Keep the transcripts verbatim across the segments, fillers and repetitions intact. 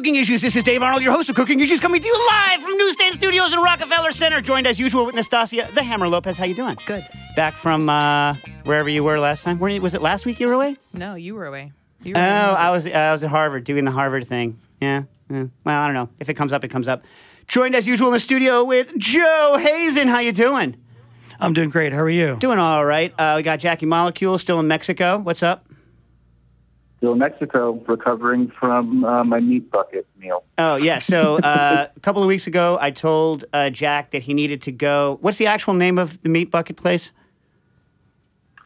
Cooking Issues. This is Dave Arnold, your host of Cooking Issues, coming to you live from Newsstand Studios in Rockefeller Center, joined as usual with Nastasia the Hammer Lopez. How you doing? Good. Back from uh, wherever you were last time. Where, was it last week you were away? No, you were away. You were oh, away. I was uh, I was at Harvard doing the Harvard thing. Yeah, yeah. Well, I don't know. If it comes up, it comes up. Joined as usual in the studio with Joe Hazen. How you doing? I'm doing great. How are you? Doing all right. Uh, we got Jackie Molecule still in Mexico. What's up? Still in Mexico, recovering from uh, my meat bucket meal. Oh, yeah. So uh, a couple of weeks ago, I told uh, Jack that he needed to go. What's the actual name of the meat bucket place?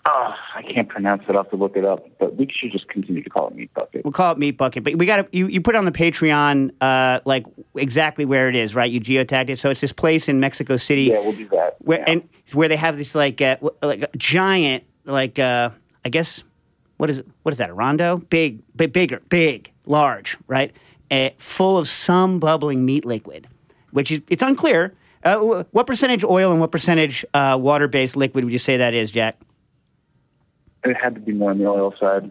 Oh, I can't pronounce it. I'll have to look it up. But we should just continue to call it Meat Bucket. We'll call it Meat Bucket. But we got you, you put on the Patreon, uh, like, exactly where it is, right? You geotagged it. So it's this place in Mexico City. Yeah, we'll do that. Where, yeah. And where they have this, like, uh, like a giant, like, uh, I guess... What is it? What is that? A rondo? Big, big, bigger, big, large, right? Uh, full of some bubbling meat liquid, which is, it's unclear. Uh, what percentage oil and what percentage uh, water-based liquid would you say that is, Jack? It had to be more on the oil side.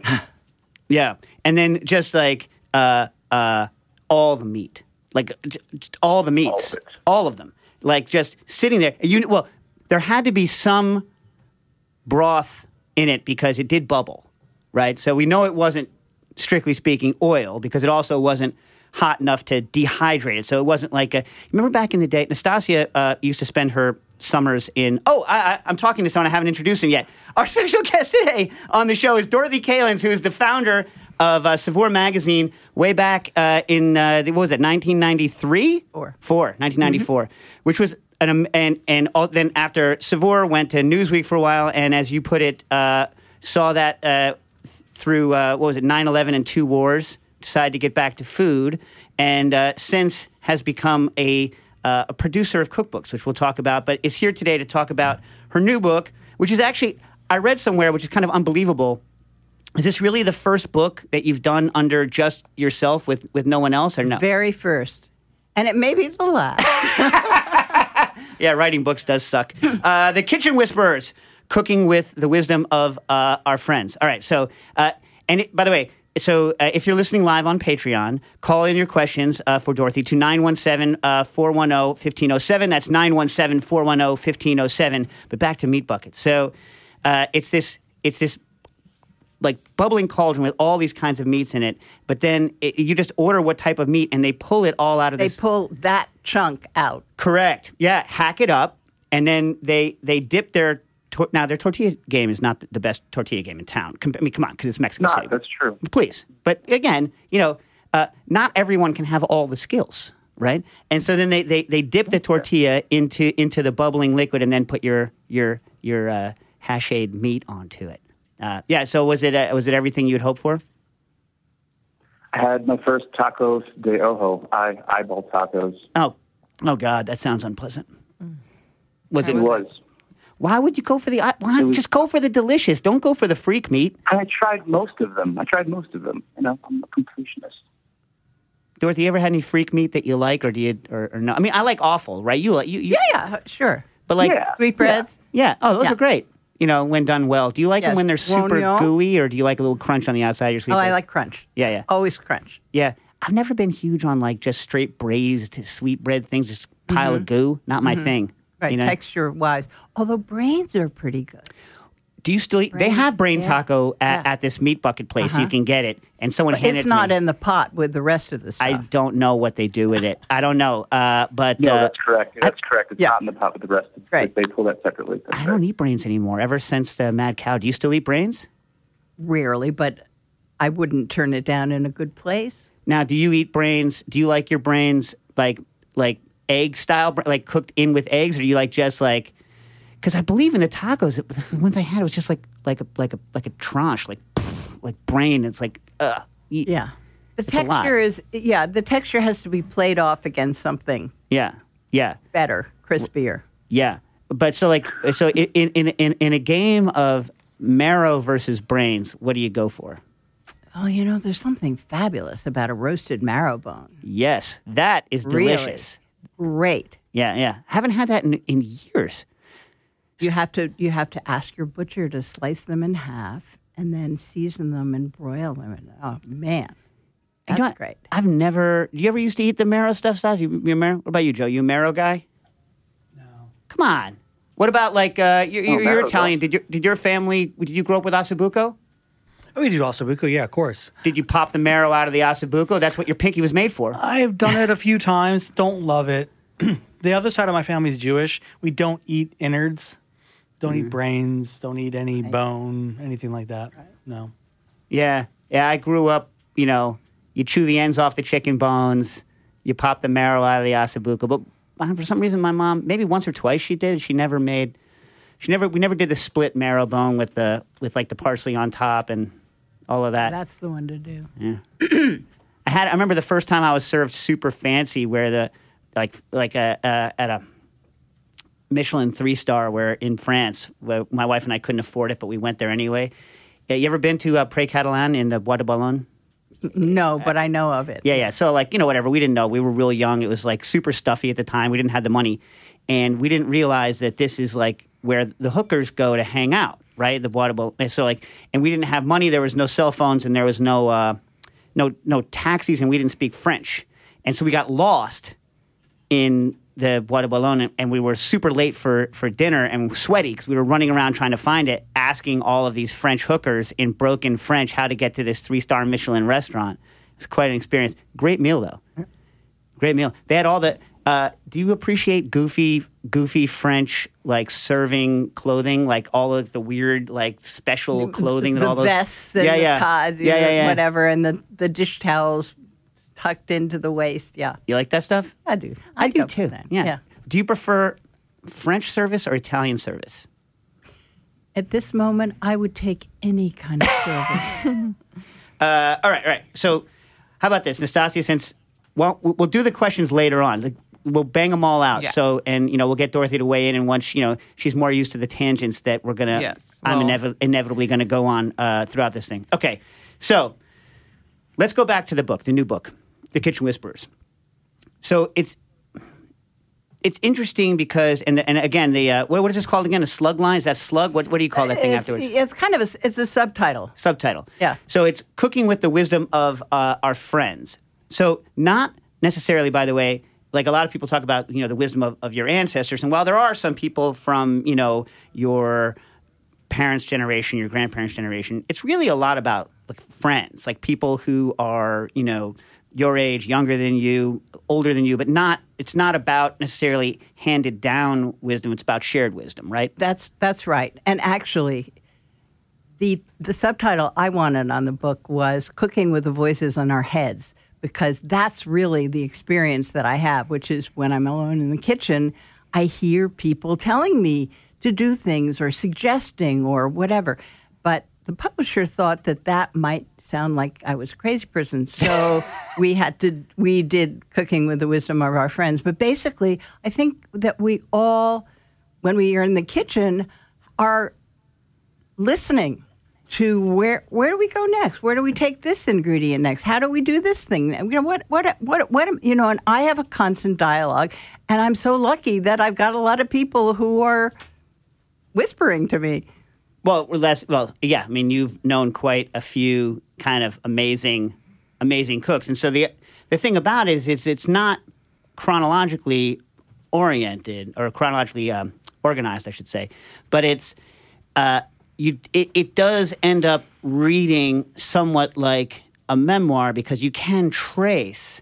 Yeah. And then just like uh, uh, all the meat, like just all the meats, all of, all of them, like just sitting there. You, well, there had to be some broth in it because it did bubble. Right, so we know it wasn't, strictly speaking, oil because it also wasn't hot enough to dehydrate it. So it wasn't like a. Remember back in the day, Nastasia uh, used to spend her summers in. Oh, I, I, I'm talking to someone I haven't introduced him yet. Our special guest today on the show is Dorothy Kalins, who is the founder of uh, Saveur magazine way back uh, in uh, what was it, nineteen ninety-three? Four. Four. nineteen ninety-four, mm-hmm. Which was. An, and and all, then after Saveur went to Newsweek for a while, and as you put it, uh, saw that. Uh, through, uh, what was it, nine eleven and two wars, decided to get back to food, and uh, since has become a, uh, a producer of cookbooks, which we'll talk about, but is here today to talk about her new book, which is actually, I read somewhere, which is kind of unbelievable. Is this really the first book that you've done under just yourself with, with no one else, or no? Very first. And it may be the last. Yeah, writing books does suck. Uh, The Kitchen Whisperers. Cooking with the wisdom of uh, our friends. All right, so, uh, and it, by the way, so uh, if you're listening live on Patreon, call in your questions uh, for Dorothy to nine one seven, four one zero, one five zero seven. That's nine one seven, four one zero, one five zero seven. But back to Meat Bucket. So uh, it's this, it's this like bubbling cauldron with all these kinds of meats in it, but then it, you just order what type of meat and they pull it all out of they this. They pull that chunk out. Correct. Yeah, hack it up, and then they, they dip their... Now, their tortilla game is not the best tortilla game in town. I mean, come on, because it's Mexico City. No, that's true. Please. But again, you know, uh, not everyone can have all the skills, right? And so then they, they, they dip the tortilla into into the bubbling liquid and then put your your your uh, hashed meat onto it. Uh, yeah, so was it uh, was it everything you'd hoped for? I had my first tacos de ojo, eye, eyeball tacos. Oh, oh God, that sounds unpleasant. Mm. Was it? It was. Why would you go for the... Why not just go for the delicious? Don't go for the freak meat. I tried most of them. I tried most of them. You know, I'm a completionist. Dorothy, you ever had any freak meat that you like, or do you... Or, or no? I mean, I like offal, right? You like... You, you, yeah, yeah, sure. But like... Yeah. Sweetbreads? Yeah. yeah. Oh, those yeah. are great, you know, when done well. Do you like yes. them when they're super Ronio. gooey, or do you like a little crunch on the outside of your sweetbreads? Oh, breads? I like crunch. Yeah, yeah. Always crunch. Yeah. I've never been huge on, like, just straight braised sweetbread things, just pile mm-hmm. of goo. Not my mm-hmm. thing. Right, you know? Texture-wise. Although brains are pretty good. Do you still eat? Brains, they have brain yeah. taco at, yeah. at this Meat Bucket place. Uh-huh. You can get it. And someone but handed it's it to not me. In the pot with the rest of the stuff. I don't know what they do with it. I don't know. Uh, but No, uh, that's correct. That's I, correct. It's yeah. not in the pot with the rest of right. They pull that separately. That's I right. don't eat brains anymore, ever since the Mad Cow. Do you still eat brains? Rarely, but I wouldn't turn it down in a good place. Now, do you eat brains? Do you like your brains like like... egg style, like cooked in with eggs, or do you like just like? Because I believe in the tacos. It, the ones I had it was just like like a like a like a tranche, like like brain. It's like uh yeah. The texture is yeah. The texture has to be played off against something. Yeah, yeah. Better, crispier. Yeah, but so like so in in in, in a game of marrow versus brains, what do you go for? Oh, you know, there's something fabulous about a roasted marrow bone. Yes, that is delicious. Really? Great. Yeah, yeah. Haven't had that in, in years. You have to you have to ask your butcher to slice them in half and then season them and broil them. Oh man. That's you know, great. I've never... Do you ever used to eat the marrow stuff, Stas? You, you marrow? What about you, Joe? You a marrow guy? No. Come on. What about, like, uh, you, you, oh, you're Italian. Did, you, did your family... Did you grow up with ossobuco? Oh, we did ossobuco, yeah, of course. Did you pop the marrow out of the ossobuco? That's what your pinky was made for. I've done it a few times. Don't love it. The other side of my family is Jewish. We don't eat innards. Don't mm. eat brains. Don't eat any right. bone, anything like that. Right. No. Yeah. Yeah, I grew up, you know... You chew the ends off the chicken bones. You pop the marrow out of the ossobuco. But for some reason, my mom, maybe once or twice she did. She never made, she never, we never did the split marrow bone with the, with like the parsley on top and all of that. That's the one to do. Yeah. I had, I remember the first time I was served super fancy where the, like, like a, a at a Michelin three star where in France, where my wife and I couldn't afford it, but we went there anyway. You ever been to uh, Pre-Catalan in the Bois de Boulogne? No, but I know of it. Yeah, yeah. So, like, you know, whatever. We didn't know. We were real young. It was, like, super stuffy at the time. We didn't have the money. And we didn't realize that this is, like, where the hookers go to hang out, right? The Bois de Boulogne. So, like, and we didn't have money. There was no cell phones and there was no, uh, no, no taxis and we didn't speak French. And so we got lost in the Bois de Boulogne and we were super late for, for dinner and sweaty because we were running around trying to find it, asking all of these French hookers in broken French how to get to this three-star Michelin restaurant. It's quite an experience. Great meal, though. Great meal. They had all the... Uh, do you appreciate goofy, goofy French, like, serving clothing? Like, all of the weird, like, special clothing and all those... The vests and yeah, the yeah. ties, yeah, yeah, yeah. whatever, and the, the dish towels... tucked into the waist, yeah. You like that stuff? I do. I, I do, too. Yeah. yeah. Do you prefer French service or Italian service? At this moment, I would take any kind of service. uh, all right, all right. So how about this, Nastasia, since well, we'll do the questions later on. Like, we'll bang them all out. Yeah. So, and, you know, we'll get Dorothy to weigh in, and once, you know, she's more used to the tangents that we're going to, yes. well, I'm inev- inevitably going to go on uh, throughout this thing. Okay, so let's go back to the book, the new book. The Kitchen Whisperers. So it's it's interesting because, and and again, the uh, what, what is this called again? A slug line? Is that slug? What what do you call that thing it's, afterwards? It's kind of a, it's a subtitle. Subtitle. Yeah. So it's Cooking with the Wisdom of uh, Our Friends. So not necessarily, by the way, like a lot of people talk about, you know, the wisdom of, of your ancestors. And while there are some people from, you know, your parents' generation, your grandparents' generation, it's really a lot about like friends, like people who are, you know, your age, younger than you, older than you, but not. It's not about necessarily handed down wisdom. It's about shared wisdom, right? That's that's right. And actually, the the subtitle I wanted on the book was "Cooking with the Voices in Our Heads," because that's really the experience that I have, which is when I'm alone in the kitchen, I hear people telling me to do things or suggesting or whatever, but the publisher thought that that might sound like I was a crazy person, so we had to. We did Cooking with the Wisdom of Our Friends, but basically, I think that we all, when we are in the kitchen, are listening to where where do we go next? Where do we take this ingredient next? How do we do this thing? You know what what what what you know? And I have a constant dialogue, and I'm so lucky that I've got a lot of people who are whispering to me. Well, less, well, yeah. I mean, you've known quite a few kind of amazing, amazing cooks, and so the the thing about it is, it's it's not chronologically oriented or chronologically um, organized, I should say, but it's uh, you. It, it does end up reading somewhat like a memoir because you can trace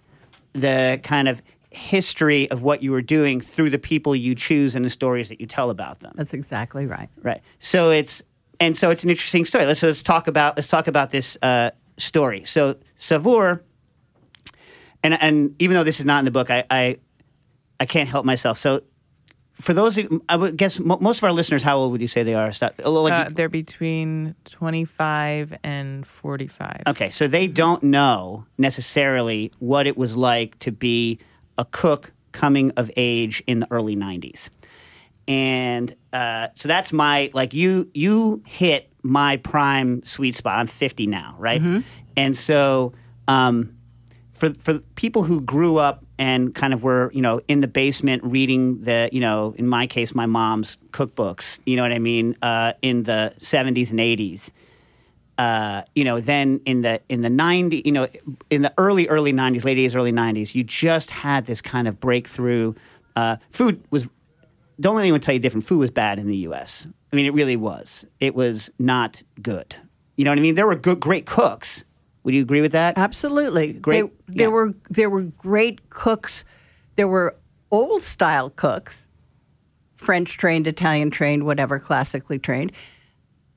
the kind of history of what you were doing through the people you choose and the stories that you tell about them. That's exactly right. Right. So it's. And so it's an interesting story. Let's let's talk about let's talk about this uh, story. So Saveur, and and even though this is not in the book, I I, I can't help myself. So for those, who, I would guess mo- most of our listeners, how old would you say they are? Stop, like, uh, they're between twenty-five and forty-five. Okay, so they don't know necessarily what it was like to be a cook coming of age in the early nineties. And uh, so that's my, like, you you hit my prime sweet spot. I'm fifty now, right? Mm-hmm. And so um, for for people who grew up and kind of were, you know, in the basement reading the, you know, in my case, my mom's cookbooks, you know what I mean, uh, in the seventies and eighties, uh, you know, then in the in the nineties, you know, in the early early nineties, late eighties, early nineties, you just had this kind of breakthrough. Uh, food was. Don't let anyone tell you different. Food was bad in the U S. I mean, it really was. It was not good. You know what I mean? There were good, great cooks. Would you agree with that? Absolutely. Great. They, there yeah. were there were great cooks. There were old style cooks, French trained, Italian trained, whatever, classically trained.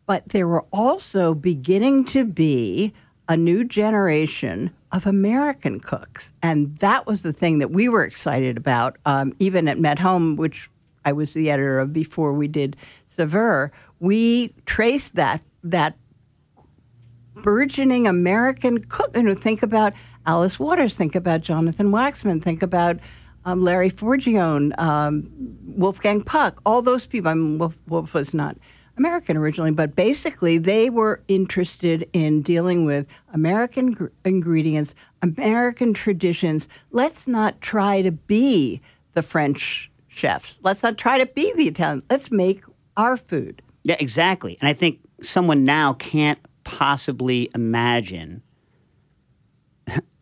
But there were also beginning to be a new generation of American cooks, and that was the thing that we were excited about. Um, even at Met Home, which I was the editor of before we did Saveur, we traced that that. burgeoning American cook. You know, think about Alice Waters, think about Jonathan Waxman, think about um, Larry Forgione, um, Wolfgang Puck, all those people. I mean, Wolf, Wolf was not American originally, but basically they were interested in dealing with American gr- ingredients, American traditions. Let's not try to be the French chefs. Let's not try to be the Italian. Let's make our food. Yeah, exactly. And I think someone now can't possibly imagine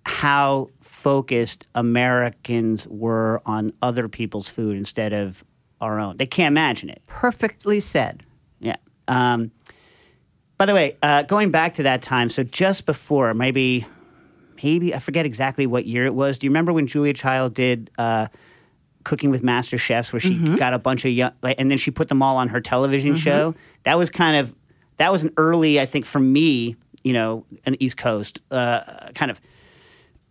how focused Americans were on other people's food instead of our own. They can't imagine it. Perfectly said. Yeah. Um, by the way, uh, going back to that time, so just before, maybe, maybe I forget exactly what year it was. Do you remember when Julia Child did uh, Cooking with Master Chefs, where she mm-hmm. got a bunch of young, like, and then she put them all on her television mm-hmm. show? That was kind of. That was an early, I think, for me, you know, on the East Coast, uh, kind of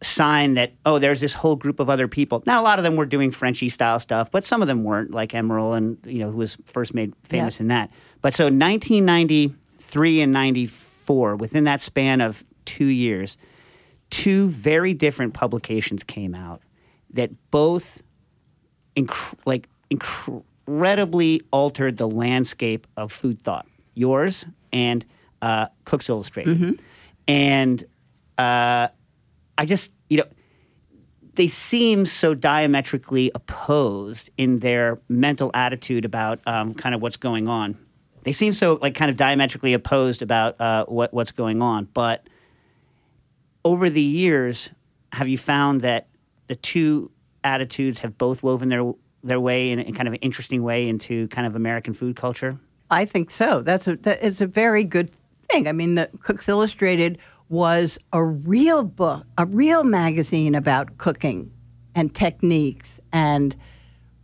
sign that, oh, there's this whole group of other people. Now, a lot of them were doing Frenchy-style stuff, but some of them weren't, like Emeril and, you know, who was first made famous yeah. in that. But so nineteen ninety-three and ninety-four, within that span of two years, two very different publications came out that both, inc- like, inc- incredibly altered the landscape of food thought. Yours and uh, Cook's Illustrated. Mm-hmm. And uh, I just, you know, they seem so diametrically opposed in their mental attitude about um, kind of what's going on. They seem so, like, kind of diametrically opposed about uh, what, what's going on. But over the years, have you found that the two attitudes have both woven their their way in, in kind of an interesting way into kind of American food culture? I think so. That's a, that is a very good thing. I mean, the Cook's Illustrated was a real book, a real magazine about cooking and techniques and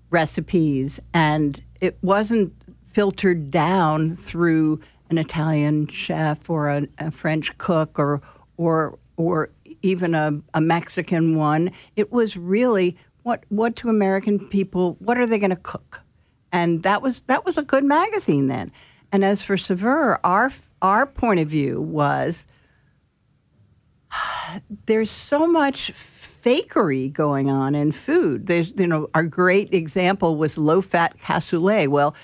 recipes, and it wasn't filtered down through an Italian chef or a, a French cook or or or even a, a Mexican one. It was really what what do American people, what are they going to cook? And that was that was a good magazine then. And as for Saveur, our our point of view was there's so much fakery going on in food. There's, you know, our great example was low-fat cassoulet. Well,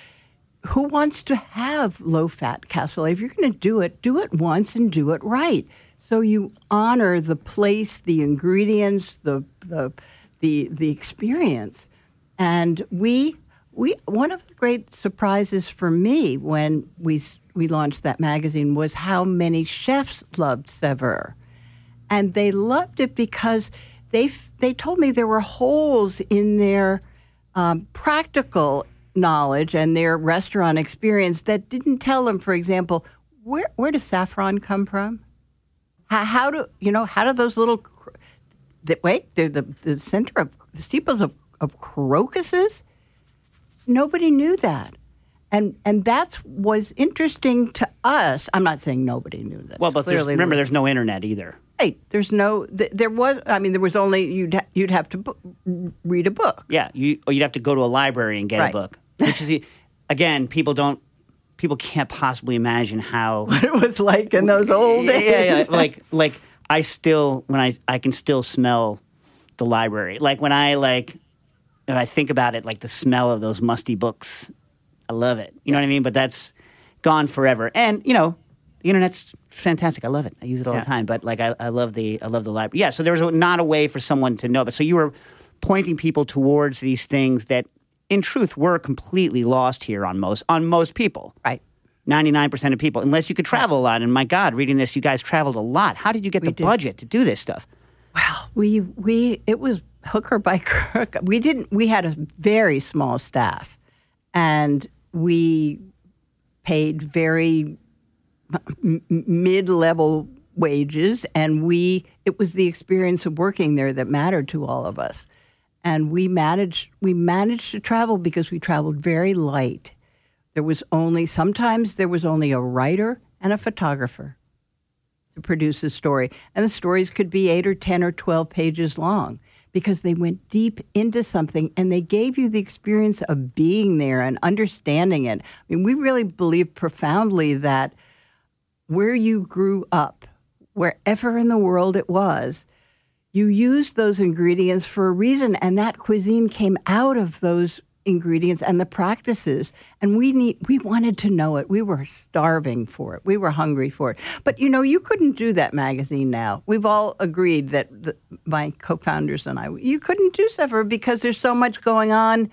who wants to have low-fat cassoulet? If you're going to do it, do it once and do it right. So you honor the place, the ingredients, the the the, the experience, and we. We one of the great surprises for me when we we launched that magazine was how many chefs loved Saveur, and they loved it because they they told me there were holes in their um, practical knowledge and their restaurant experience that didn't tell them, for example, where where does saffron come from? How, how do you know? How do those little the, wait? They're the the center of the sepals of, of crocuses. Nobody knew that. And and that was interesting to us. I'm not saying nobody knew that. Well, but there's, remember, there's no internet either. Right. There's no, th- there was, I mean, there was only, you'd ha- you'd have to bu- read a book. Yeah, you, or you'd have to go to a library and get right. a book. Which is, again, people don't, people can't possibly imagine how. What it was like in those old days. Yeah, yeah, yeah. like, like I still, when I, I can still smell the library. Like when I like. And I think about it, like the smell of those musty books, I love it. You know what I mean? But that's gone forever. And you know, the internet's fantastic. I love it. I use it all yeah. the time. But like, I, I love the I love the library. Yeah. So there was a, not a way for someone to know. But so you were pointing people towards these things that, in truth, were completely lost here on most on most people. Right. ninety-nine percent of people, unless you could travel a lot. And my God, reading this, you guys traveled a lot. How did you get we the did. budget to do this stuff? Well, we we it was hooker by crook. We didn't. We had a very small staff, and we paid very mid-level wages. And we it was the experience of working there that mattered to all of us. And we managed we managed to travel because we traveled very light. There was only, sometimes there was only a writer and a photographer to produce a story. And the stories could be eight or ten or twelve pages long because they went deep into something and they gave you the experience of being there and understanding it. I mean, we really believe profoundly that where you grew up, wherever in the world it was, you used those ingredients for a reason, and that cuisine came out of those ingredients and the practices, and we need we wanted to know it. We were starving for it. We were hungry for it. But you know, you couldn't do that magazine now. We've all agreed that the, my co-founders and I, you couldn't do Saveur because there's so much going on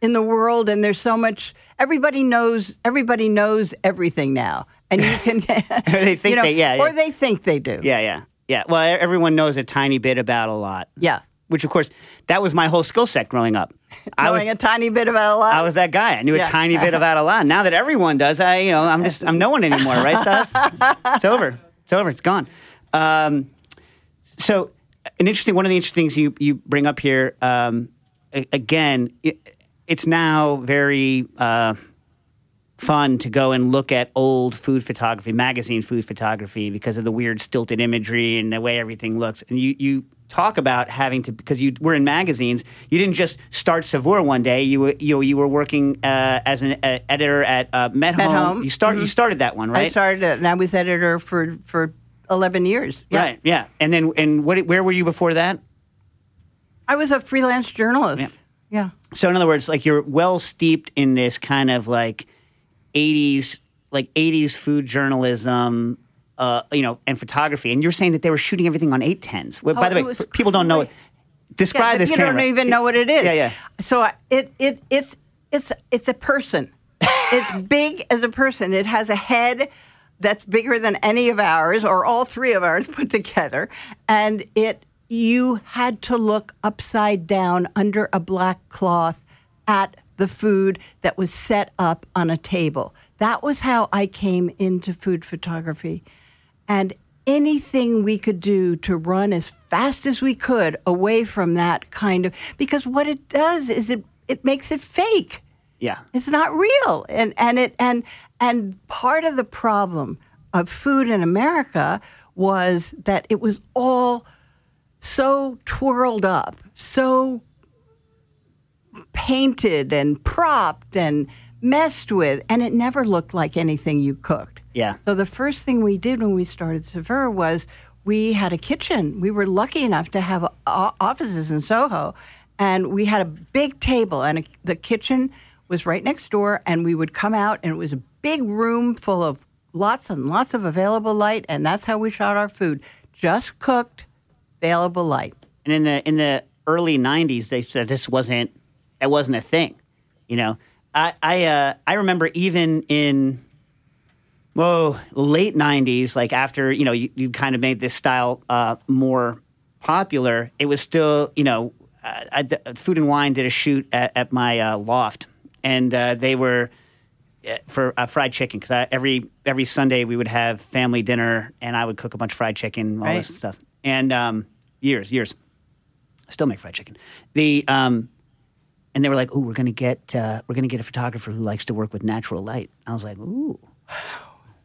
in the world, and there's so much. Everybody knows. Everybody knows everything now, and you can. they think you know, they, yeah, or yeah. they think they do. Yeah, yeah, yeah. Well, everyone knows a tiny bit about a lot. Yeah. Which, of course, that was my whole skill set growing up. I Knowing was, a tiny bit about a lot. I was that guy. I knew yeah. a tiny bit about a lot. Now that everyone does, I you know I'm just I'm no one anymore, right? So that's, it's over. It's over. It's gone. Um, so, an interesting one of the interesting things you you bring up here um, a, again. It, it's now very uh, fun to go and look at old food photography, magazine food photography, because of the weird stilted imagery and the way everything looks. And you you. Talk about having to, because you were in magazines, you didn't just start Saveur one day. You were, you, you were working uh, as an uh, editor at uh, Met, Met Home. Home. You, start, mm-hmm. you started that one, right? I started it, and I was editor for, for eleven years. Yeah. Right, yeah. And then, and what? where were you before that? I was a freelance journalist. Yeah. yeah. So in other words, like you're well steeped in this kind of like eighties, like eighties food journalism, Uh, you know, and photography, and you're saying that they were shooting everything on eight tens. Well, oh, by the way, people don't know it. Describe yeah, this. You camera. don't even know what it is. Yeah, yeah. So it it it's it's it's a person. It's big as a person. It has a head that's bigger than any of ours, or all three of ours put together. And it you had to look upside down under a black cloth at the food that was set up on a table. That was how I came into food photography. And anything we could do to run as fast as we could away from that kind of, because what it does is it, it makes it fake. Yeah. It's not real. And and it and and part of the problem of food in America was that it was all so twirled up, so painted and propped and messed with, and it never looked like anything you cooked. Yeah. So the first thing we did when we started Saveur was we had a kitchen. We were lucky enough to have offices in Soho, and we had a big table, and a, the kitchen was right next door, and we would come out, and it was a big room full of lots and lots of available light, and that's how we shot our food. Just cooked, available light. And in the in the early nineties, they said this wasn't, that wasn't a thing, you know? I I, uh, I remember even in whoa late nineties, like after you know you, you kind of made this style uh, more popular, it was still you know uh, I, Food and Wine did a shoot at, at my uh, loft, and uh, they were uh, for uh, fried chicken because every every Sunday we would have family dinner, and I would cook a bunch of fried chicken, all right. this stuff, and um, years years, I still make fried chicken. The um, And they were like, "Oh, we're gonna get uh, we're gonna get a photographer who likes to work with natural light." I was like, "Ooh,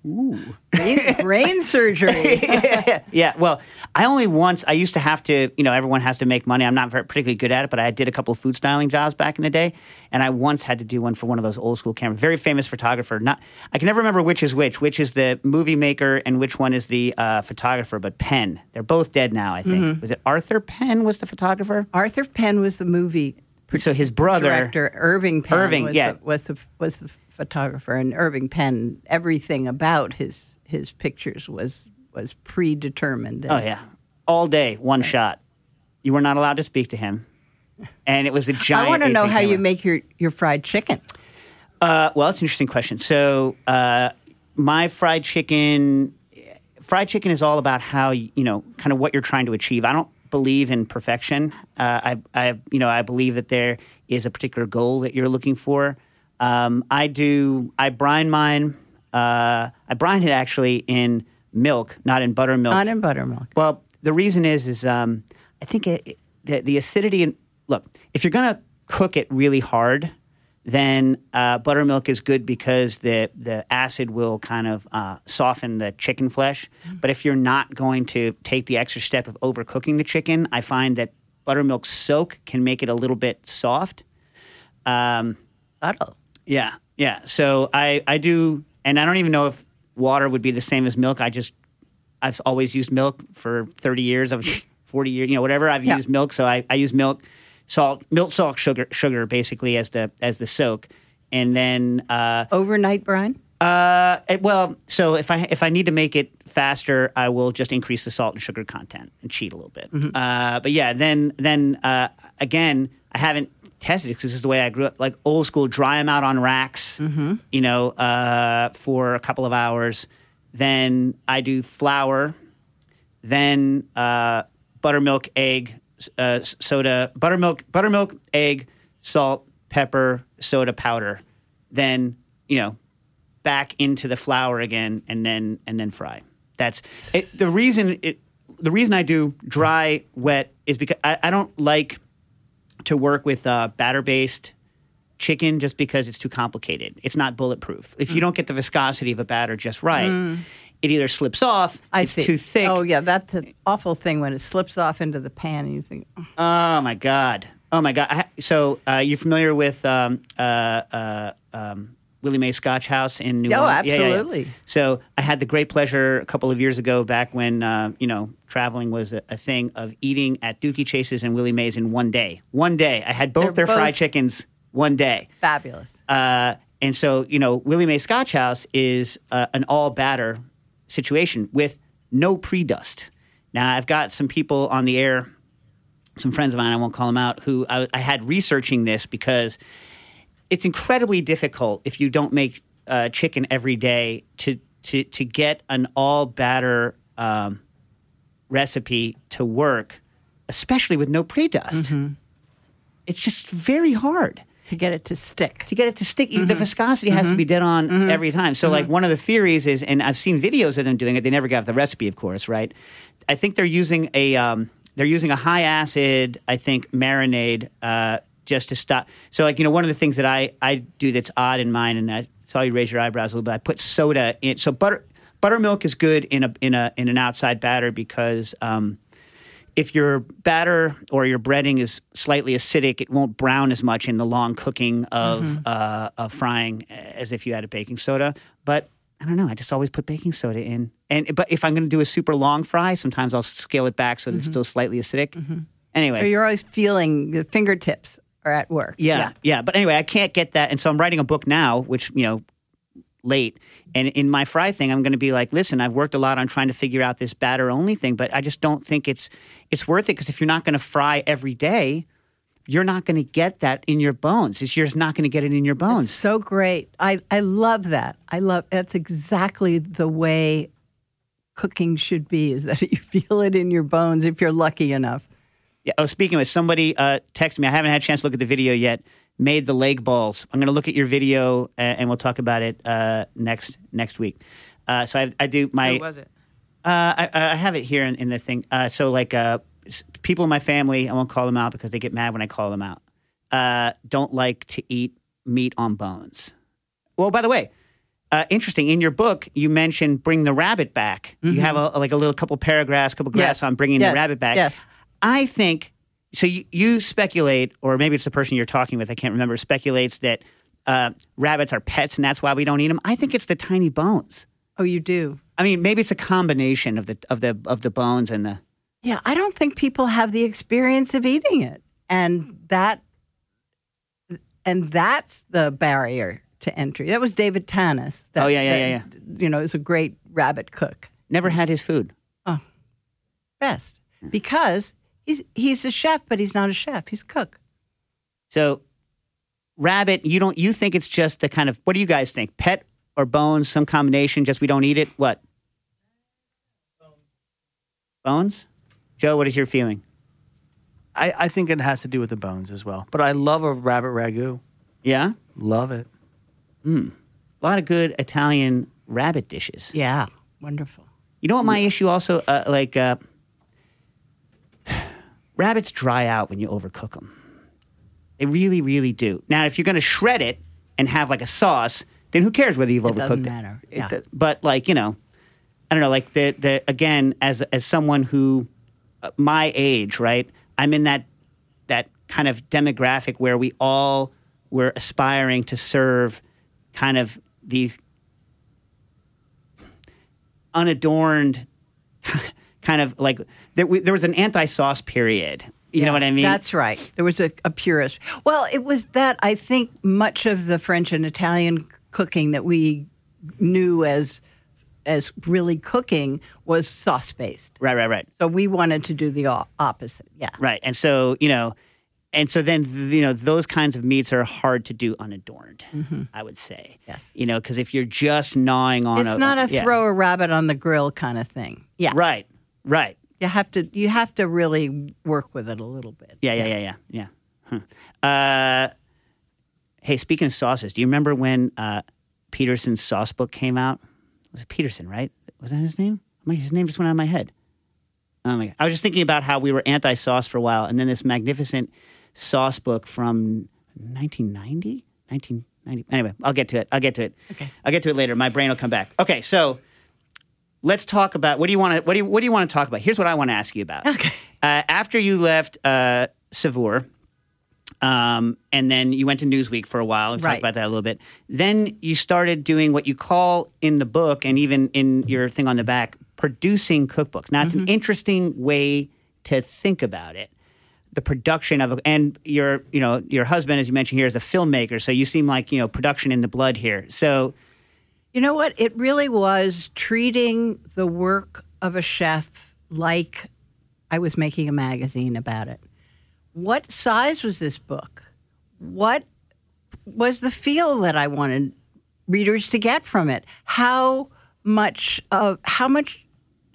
ooh, brain, brain surgery." yeah, yeah. Well, I only once I used to have to, you know, everyone has to make money. I'm not very, particularly good at it, but I did a couple of food styling jobs back in the day, and I once had to do one for one of those old school cameras. Very famous photographer. Not, I can never remember which is which. Which is the movie maker and which one is the uh, photographer? But Penn, they're both dead now. I think mm-hmm. was it Arthur Penn was the photographer? Arthur Penn was the movie. So his brother, director Irving Penn, Irving, was, yeah. the, was the was the photographer, and Irving Penn, everything about his his pictures was was predetermined. And, oh yeah, all day, one right. shot. You were not allowed to speak to him, and it was a giant. I want to know how camera. you make your, your fried chicken. Uh, well, it's an interesting question. So uh, my fried chicken, fried chicken is all about how, you know, kind of what you're trying to achieve. I don't believe in perfection. Uh, I, I, you know, I believe that there is a particular goal that you're looking for. Um, I do, I brine mine. Uh, I brine it actually in milk, not in buttermilk. Not in buttermilk. Well, the reason is, is um, I think it, it, the, the acidity and look, if you're going to cook it really hard, then uh, buttermilk is good because the, the acid will kind of uh, soften the chicken flesh. Mm-hmm. But if you're not going to take the extra step of overcooking the chicken, I find that buttermilk soak can make it a little bit soft. Um, Subtle. Yeah, yeah. So I, I do, and I don't even know if water would be the same as milk. I just, I've always used milk for thirty years, I've forty years, you know, whatever. I've yeah. used milk, so I, I use milk. Salt, milk, salt, sugar, sugar, basically as the as the soak, and then uh, overnight brine. Uh, well, so if I if I need to make it faster, I will just increase the salt and sugar content and cheat a little bit. Mm-hmm. Uh, but yeah, then then uh, again, I haven't tested it because this is the way I grew up. Like old school, dry them out on racks, mm-hmm. you know, uh, for a couple of hours. Then I do flour, then uh, buttermilk, egg. Uh, soda, buttermilk, buttermilk, egg, salt, pepper, soda powder. Then you know, back into the flour again, and then and then fry. That's it, the reason. It, the reason I do dry wet is because I, I don't like to work with uh, batter based chicken just because it's too complicated. It's not bulletproof. If you don't get the viscosity of a batter just right. Mm. It either slips off, I it's see. too thick. Oh, yeah, that's an awful thing when it slips off into the pan and you think, oh, oh my God. Oh, my God. I, so uh, you're familiar with um, uh, uh, um, Willie Mae Scotch House in New Orleans? Oh, absolutely. Yeah, yeah, yeah. So I had the great pleasure a couple of years ago back when, uh, you know, traveling was a, a thing of eating at Dookie Chase's and Willie Mae's in one day. One day. I had both They're their both fried chickens one day. Fabulous. Uh, and so, you know, Willie Mae Scotch House is uh, an all-batter situation with no pre-dust. Now, I've got some people on the air, some friends of mine, I won't call them out, who I, I had researching this because it's incredibly difficult if you don't make uh, chicken every day to to to get an all-batter um, recipe to work, especially with no pre-dust. Mm-hmm. It's just very hard. To get it to stick. To get it to stick. Mm-hmm. The viscosity has mm-hmm. to be dead on mm-hmm. every time. So, mm-hmm. like, one of the theories is, and I've seen videos of them doing it. They never got the recipe, of course, right? I think they're using a um, they're using a high-acid, I think, marinade uh, just to stop. So, like, you know, one of the things that I, I do that's odd in mine, and I saw you raise your eyebrows a little bit, I put soda in. So butter buttermilk is good in a in a in an outside batter because um, – if your batter or your breading is slightly acidic, it won't brown as much in the long cooking of mm-hmm. uh, of frying as if you added baking soda. But I don't know. I just always put baking soda in. And but if I'm going to do a super long fry, sometimes I'll scale it back so that mm-hmm. it's still slightly acidic. Mm-hmm. Anyway, so you're always feeling the fingertips are at work. Yeah, yeah, yeah. But anyway, I can't get that, and so I'm writing a book now, which you know. late. And in my fry thing, I'm going to be like, listen, I've worked a lot on trying to figure out this batter only thing, but I just don't think it's it's worth it because if you're not going to fry every day, you're not going to get that in your bones. It's, you're just not going to get it in your bones. That's so great. I, I love that. I love that's exactly the way cooking should be is that you feel it in your bones if you're lucky enough. Yeah. Oh, speaking of somebody uh, texted me. I haven't had a chance to look at the video yet. Made the leg balls. I'm going to look at your video, and, and we'll talk about it uh, next next week. Uh, so I, I do my... Who was it? Uh, I, I have it here in, in the thing. Uh, so like uh, people in my family, I won't call them out because they get mad when I call them out, uh, don't like to eat meat on bones. Well, by the way, uh, interesting. In your book, you mentioned bring the rabbit back. Mm-hmm. You have a, like a little couple paragraphs, couple graphs yes. on bringing yes. the rabbit back. Yes. I think... So you, you speculate, or maybe it's the person you're talking with, I can't remember, speculates that uh, rabbits are pets and that's why we don't eat them. I think it's the tiny bones. Oh, you do? I mean, maybe it's a combination of the of the, of the bones and the... Yeah, I don't think people have the experience of eating it. And that and that's the barrier to entry. That was David Tannis. That, oh, yeah, yeah, that, yeah, yeah. You know, is a great rabbit cook. Never had his food. Oh, best. Yeah. Because... He's he's a chef, but he's not a chef. He's a cook. So, rabbit, you don't you think it's just the kind of what do you guys think? Pet or bones, some combination, just we don't eat it? What? Bones. Bones? Joe, what is your feeling? I, I think it has to do with the bones as well. But I love a rabbit ragu. Yeah? Love it. Mm. A lot of good Italian rabbit dishes. Yeah. Wonderful. You know what my yeah. issue also, uh, like, uh, rabbits dry out when you overcook them. They really, really do. Now, if you're going to shred it and have, like, a sauce, then who cares whether you've overcooked it? Doesn't matter. It, yeah. it, but, like, you know, I don't know, like, the, the again, as as someone who, uh, my age, right, I'm in that that kind of demographic where we all were aspiring to serve kind of these unadorned kind of like there, we, there was an anti-sauce period. You yeah, know what I mean? That's right. There was a, a purist. Well, it was that I think much of the French and Italian cooking that we knew as as really cooking was sauce-based. Right, right, right. So we wanted to do the opposite, yeah. Right, and so, you know, and so then, you know, those kinds of meats are hard to do unadorned, mm-hmm. I would say. Yes. You know, because if you're just gnawing on it's a— It's not a yeah. throw a rabbit on the grill kind of thing. Yeah. Right, right. You have to you have to really work with it a little bit. Yeah, yeah, yeah, yeah, yeah. yeah. Huh. Uh, hey, speaking of sauces, do you remember when uh, Peterson's sauce book came out? Was it Peterson, right? Was that his name? His name just went out of my head. Oh my God. I was just thinking about how we were anti-sauce for a while, and then this magnificent sauce book from nineteen ninety? nineteen ninety. Anyway, I'll get to it. I'll get to it. Okay. I'll get to it later. My brain will come back. Okay, so let's talk about, what do you want to, what do you, what do you want to talk about? Here's what I want to ask you about. Okay. Uh, after you left uh, Saveur, Um, and then you went to Newsweek for a while. We've right. talked about that a little bit. Then you started doing what you call in the book and even in your thing on the back, producing cookbooks. Now, it's mm-hmm. an interesting way to think about it. The production of, and your, you know, your husband, as you mentioned here, is a filmmaker. So you seem like, you know, production in the blood here. So, you know what? It really was treating the work of a chef like I was making a magazine about it. What size was this book? What was the feel that I wanted readers to get from it? How much of how much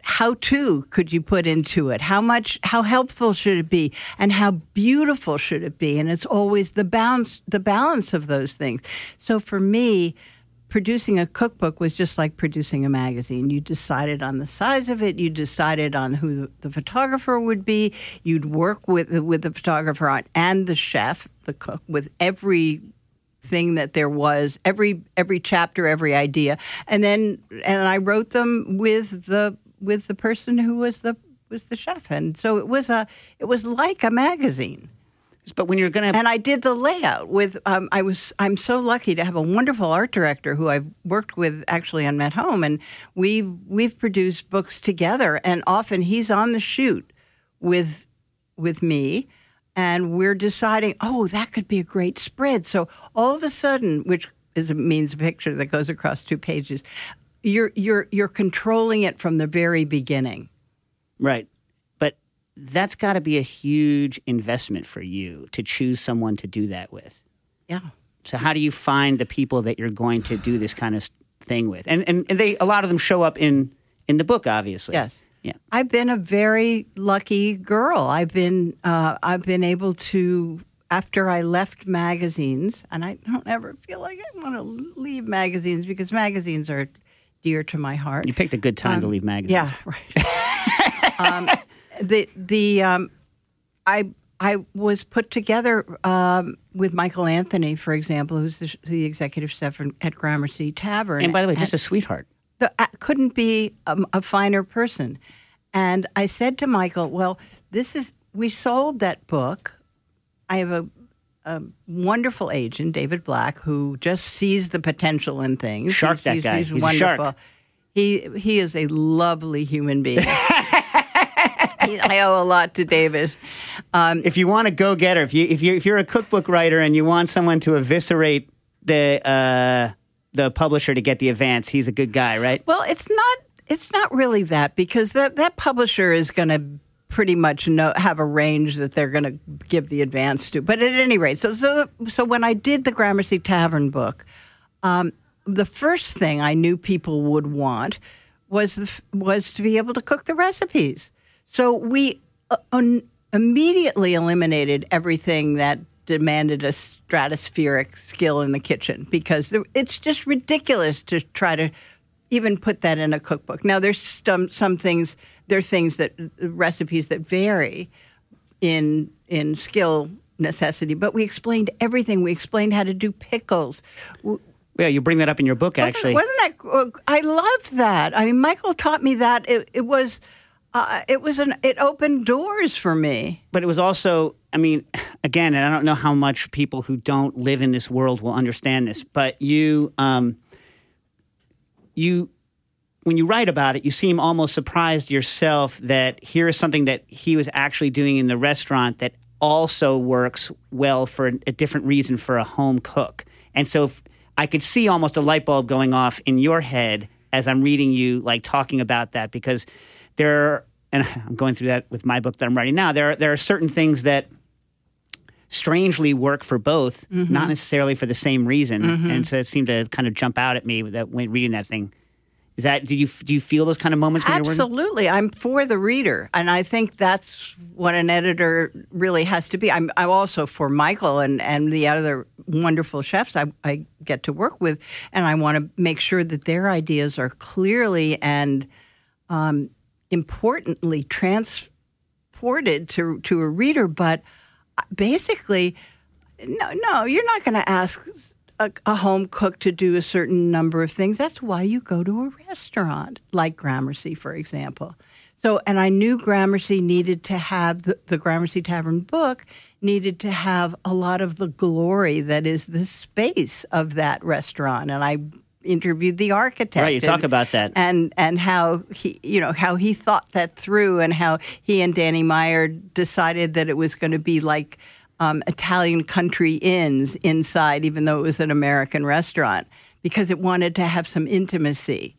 how-to could you put into it? How much how helpful should it be? And how beautiful should it be? And it's always the balance the balance of those things. So for me, producing a cookbook was just like producing a magazine. You decided on the size of it. You decided on who the photographer would be. You'd work with with the photographer on, and the chef, the cook, with everything that there was, every every chapter, every idea, and then and I wrote them with the with the person who was the was the chef, and so it was a it was like a magazine. But when you're going to have- and I did the layout with um, I was I'm so lucky to have a wonderful art director who I've worked with actually on Met Home, and we we've, we've produced books together, and often he's on the shoot with with me, and we're deciding, oh, that could be a great spread. So all of a sudden, which is means a picture that goes across two pages, you're you're you're controlling it from the very beginning. Right. That's got to be a huge investment for you to choose someone to do that with. Yeah. So how do you find the people that you're going to do this kind of thing with? And and, and they a lot of them show up in, in the book, obviously. Yes. Yeah. I've been a very lucky girl. I've been uh, I've been able to, after I left magazines, and I don't ever feel like I want to leave magazines because magazines are dear to my heart. You picked a good time um, to leave magazines. Yeah. Right. um, The the um, I I was put together um, with Michael Anthony, for example, who's the, the executive chef at Gramercy Tavern. And by the way, just a sweetheart. The, I couldn't be a, a finer person. And I said to Michael, "Well, this is we sold that book. I have a, a wonderful agent, David Black, who just sees the potential in things. Shark he's, that he's, guy. He's, he's wonderful. A shark. He he is a lovely human being." I owe a lot to David. Um, if you want to go get her, if you if you if you're a cookbook writer and you want someone to eviscerate the uh, the publisher to get the advance, he's a good guy, right? Well, it's not it's not really that because that that publisher is going to pretty much know, have a range that they're going to give the advance to. But at any rate, so so so when I did the Gramercy Tavern book, um, the first thing I knew people would want was the, was to be able to cook the recipes. So we uh, un- immediately eliminated everything that demanded a stratospheric skill in the kitchen, because there, it's just ridiculous to try to even put that in a cookbook. Now, there's some, some things, there are things that, recipes that vary in in skill necessity, but we explained everything. We explained how to do pickles. Yeah, you bring that up in your book, wasn't, actually. Wasn't that, I loved that. I mean, Michael taught me that. It, it was, uh, it was an, it opened doors for me. But it was also, I mean, again, and I don't know how much people who don't live in this world will understand this, but you, um, you, when you write about it, you seem almost surprised yourself that here is something that he was actually doing in the restaurant that also works well for a different reason for a home cook. And so if, I could see almost a light bulb going off in your head as I'm reading you, like, talking about that, because there are, and I'm going through that with my book that I'm writing now, there are, there are certain things that strangely work for both, mm-hmm. not necessarily for the same reason. Mm-hmm. And so it seemed to kind of jump out at me that when reading that thing. Is that, do you, do you feel those kind of moments when Absolutely. You're working? Absolutely. I'm for the reader. And I think that's what an editor really has to be. I'm, I'm also for Michael and, and the other wonderful chefs I, I get to work with. And I want to make sure that their ideas are clearly and um, importantly transported to, to a reader. But basically, no, no, you're not going to ask A, a home cook to do a certain number of things. That's why you go to a restaurant, like Gramercy, for example. So, and I knew Gramercy needed to have, the, the Gramercy Tavern book needed to have a lot of the glory that is the space of that restaurant. And I interviewed the architect. Right, you and, talk about that. And, and how he, you know, how he thought that through, and how he and Danny Meyer decided that it was going to be like Um, Italian country inns inside, even though it was an American restaurant, because it wanted to have some intimacy.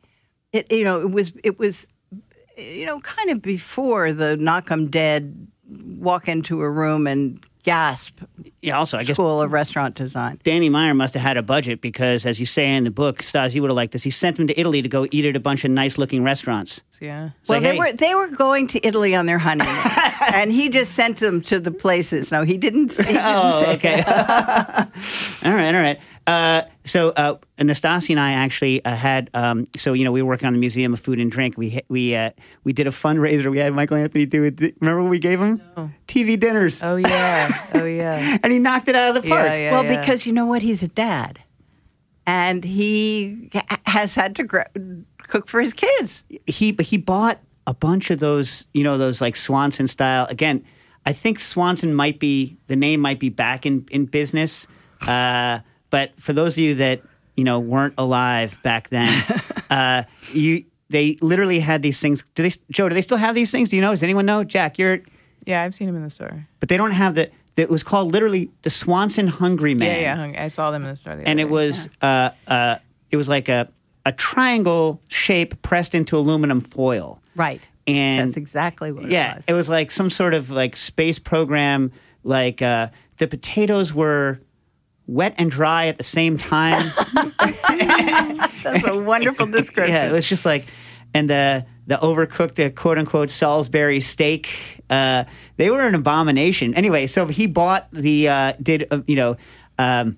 It, you know, it was, it was, you know, kind of before the knock 'em dead, walk into a room and gasp. Yeah, also, I guess school of restaurant design. Danny Meyer must have had a budget, because, as you say in the book, Stas, you would have liked this. He sent them to Italy to go eat at a bunch of nice-looking restaurants. Yeah. It's well, like, they hey. were they were going to Italy on their honeymoon, and he just sent them to the places. No, he didn't. He didn't oh, say okay. all right, all right. Uh, so uh, Nastasia and I actually uh, had. Um, so you know, we were working on the Museum of Food and Drink. We we uh, we did a fundraiser. We had Michael Anthony do it. Remember what we gave him? No. T V dinners. Oh yeah. Oh yeah. And he knocked it out of the park. Yeah, yeah, well, yeah. Because you know what? He's a dad. And he has had to grow, cook for his kids. He he bought a bunch of those, you know, those like Swanson style. Again, I think Swanson might be, the name might be back in, in business. Uh, but for those of you that, you know, weren't alive back then, uh, you they literally had these things. Do they, Joe, do they still have these things? Do you know? Does anyone know? Jack, you're... Yeah, I've seen them in the store. But they don't have the... That was called literally the Swanson Hungry Man. Yeah, yeah, I saw them in the store. The and it was, yeah. uh, uh, it was like a a triangle shape pressed into aluminum foil. Right. And that's exactly what yeah, it was. Yeah, it was like some sort of like space program. Like uh, the potatoes were wet and dry at the same time. That's a wonderful description. Yeah, it was just like, and the the overcooked, uh, quote unquote, Salisbury steak. Uh, they were an abomination. Anyway, so he bought the, uh, did, uh, you know, um,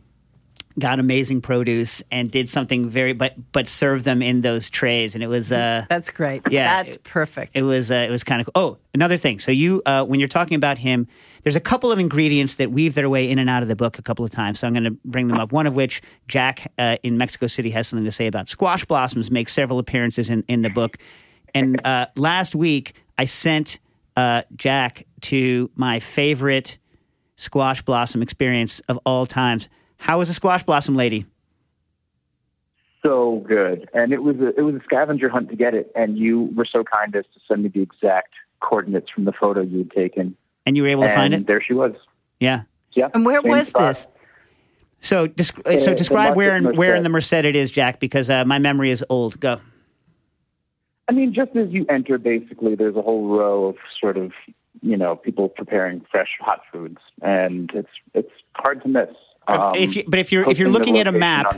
got amazing produce and did something very, but but served them in those trays. And it was... Uh, That's great. Yeah. That's it, perfect. It was uh, it was kind of cool. Oh, another thing. So you, uh, when you're talking about him, there's a couple of ingredients that weave their way in and out of the book a couple of times. So I'm going to bring them up. One of which, Jack uh, in Mexico City has something to say about. Squash blossoms make several appearances in, in the book. And uh, last week, I sent... Uh, Jack, to my favorite squash blossom experience of all times. How was the squash blossom lady? So good, and it was a, it was a scavenger hunt to get it. And you were so kind as to send me the exact coordinates from the photo you had taken, and you were able to and find it. There she was. Yeah, yeah. And where was spot. this? So, desc- it, so describe where and where in the Merced it is, Jack, because uh, my memory is old. Go. I mean, just as you enter, basically, there's a whole row of sort of, you know, people preparing fresh hot foods, and it's it's hard to miss. Um, if you, but if you're if you're looking at a map,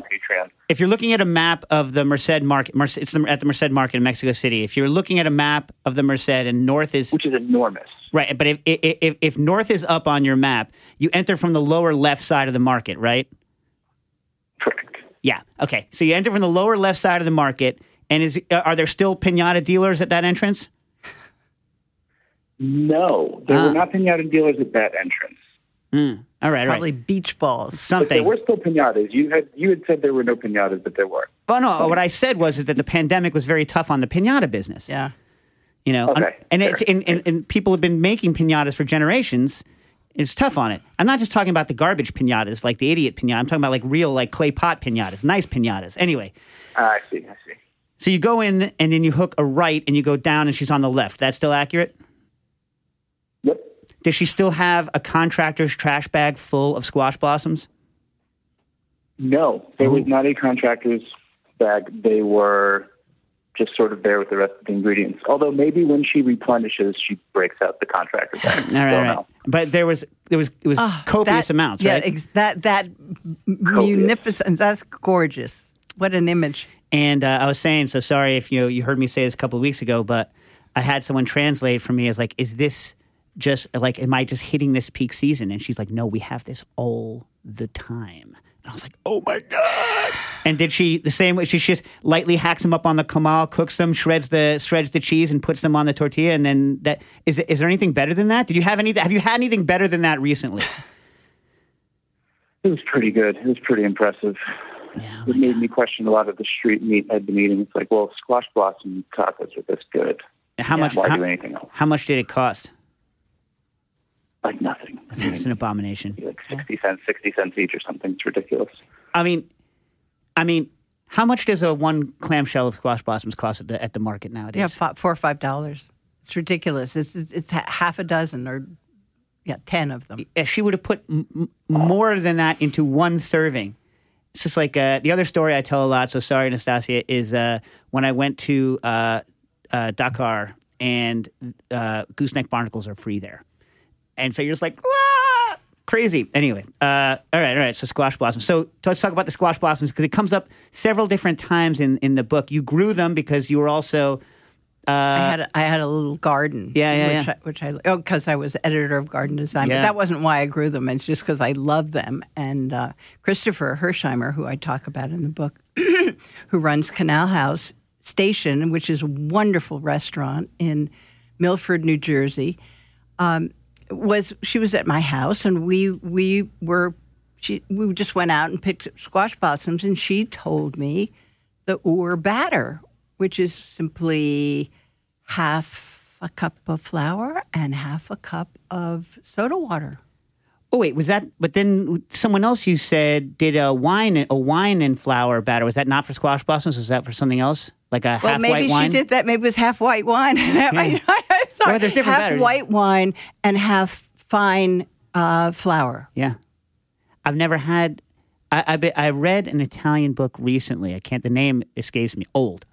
If you're looking at a map of the Merced Market, Merced, it's the, at the Merced Market in Mexico City. If you're looking at a map of the Merced and north is... Which is enormous. Right, but if, if, if north is up on your map, you enter from the lower left side of the market, right? Correct. Yeah, okay. So you enter from the lower left side of the market, and is are there still piñata dealers at that entrance? No, there ah. were not piñata dealers at that entrance. Mm. All right, probably right. beach balls, something. But there were still piñatas. You had you had said there were no piñatas, but there were. Oh no! Okay. What I said was is that the pandemic was very tough on the piñata business. Yeah, you know, okay, and sure. it's and, and, and people have been making piñatas for generations. It's tough on it. I'm not just talking about the garbage piñatas, like the idiot piñata. I'm talking about like real, like clay pot piñatas, nice piñatas. Anyway, uh, I see, I see. So you go in and then you hook a right and you go down and she's on the left. That's still accurate? Yep. Does she still have a contractor's trash bag full of squash blossoms? No, there Ooh. was not a contractor's bag. They were just sort of there with the rest of the ingredients. Although maybe when she replenishes, she breaks out the contractor's bag. All right, right. But there was there was it was oh, copious that, amounts, yeah, right? Yeah, ex- that that munificent. That's gorgeous. What an image. And uh, I was saying, so sorry if you you heard me say this a couple of weeks ago, but I had someone translate for me as like, is this just like, am I just hitting this peak season? And she's like, no, we have this all the time. And I was like, oh my God. And did she the same way? She just lightly hacks them up on the comal, cooks them, shreds the shreds the cheese and puts them on the tortilla. And then that is is there anything better than that? Did you have any? Have you had anything better than that recently? It was pretty good. It was pretty impressive. Yeah, oh it made God. me question a lot of the street meat I'd been eating. It's like, well, squash blossom tacos are this good. How yeah. much? Why how, do anything else? How much did it cost? Like nothing. It's I mean, an abomination. Like sixty yeah. cents, sixty cents each or something. It's ridiculous. I mean, I mean, how much does a one clamshell of squash blossoms cost at the at the market nowadays? Yeah, five, four or five dollars. It's ridiculous. It's it's, it's half a dozen or yeah, ten of them. She would have put m- more than that into one serving. It's just like uh, the other story I tell a lot, so sorry, Nastasia, is uh, when I went to uh, uh, Dakar and uh, gooseneck barnacles are free there. And so you're just like, ah! Crazy. Anyway, uh, all right, all right, so squash blossoms. So let's talk about the squash blossoms because it comes up several different times in, in the book. You grew them because you were also... Uh, I had a, I had a little garden, yeah, yeah, which, yeah. I, which I oh, because I was editor of garden design. Yeah. But that wasn't why I grew them. It's just because I love them. And uh, Christopher Hersheimer, who I talk about in the book, who runs Canal House Station, which is a wonderful restaurant in Milford, New Jersey, um, was she was at my house, and we we were she we just went out and picked squash blossoms, and she told me the Ur batter, which is simply half a cup of flour and half a cup of soda water. Oh, wait, was that... But then someone else you said did a wine a wine and flour batter. Was that not for squash blossoms? Was that for something else? Like a well, half white wine? Well, maybe she did that. Maybe it was half white wine. Yeah. I, I, sorry. Well, there's different batters. Half white wine and half fine uh, flour. Yeah. I've never had... I, I, be, I read an Italian book recently. I can't... The name escapes me. Old.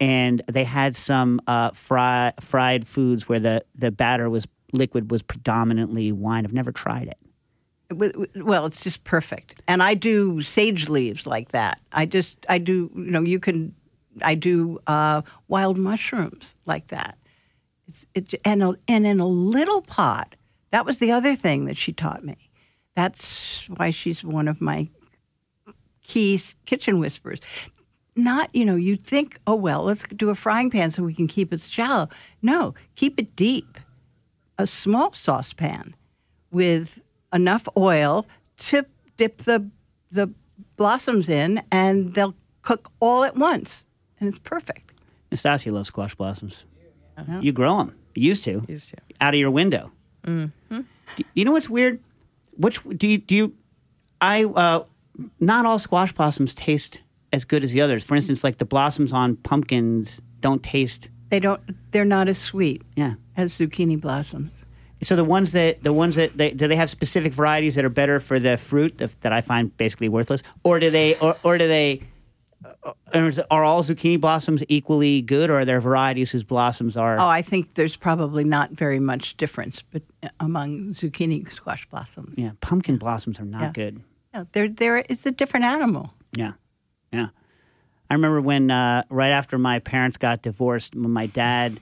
And they had some uh, fry, fried foods where the, the batter was liquid was predominantly wine. I've never tried it. Well, it's just perfect. And I do sage leaves like that. I just I do you know you can I do uh, wild mushrooms like that. It's it and and in a little pot. That was the other thing that she taught me. That's why she's one of my key kitchen whisperers. Not, you know, you'd think, oh, well, let's do a frying pan so we can keep it shallow. No, keep it deep. A small saucepan with enough oil to dip the the blossoms in, and they'll cook all at once. And it's perfect. Nastasia loves squash blossoms. Yeah. You grow them. You used to. Used to. Out of your window. Mm-hmm. Do, you know what's weird? Which, do you, do you, I, uh, not all squash blossoms taste as good as the others. For instance, like the blossoms on pumpkins don't taste. They don't. They're not as sweet. Yeah. As zucchini blossoms. So the ones that the ones that they, do they have specific varieties that are better for the fruit that, that I find basically worthless, or do they or, or do they are all zucchini blossoms equally good, or are there varieties whose blossoms are? Oh, I think there's probably not very much difference, but among zucchini squash blossoms. Yeah, pumpkin blossoms are not yeah. good. Yeah, they're they're. It's a different animal. Yeah. Yeah. I remember when uh, right after my parents got divorced, when my dad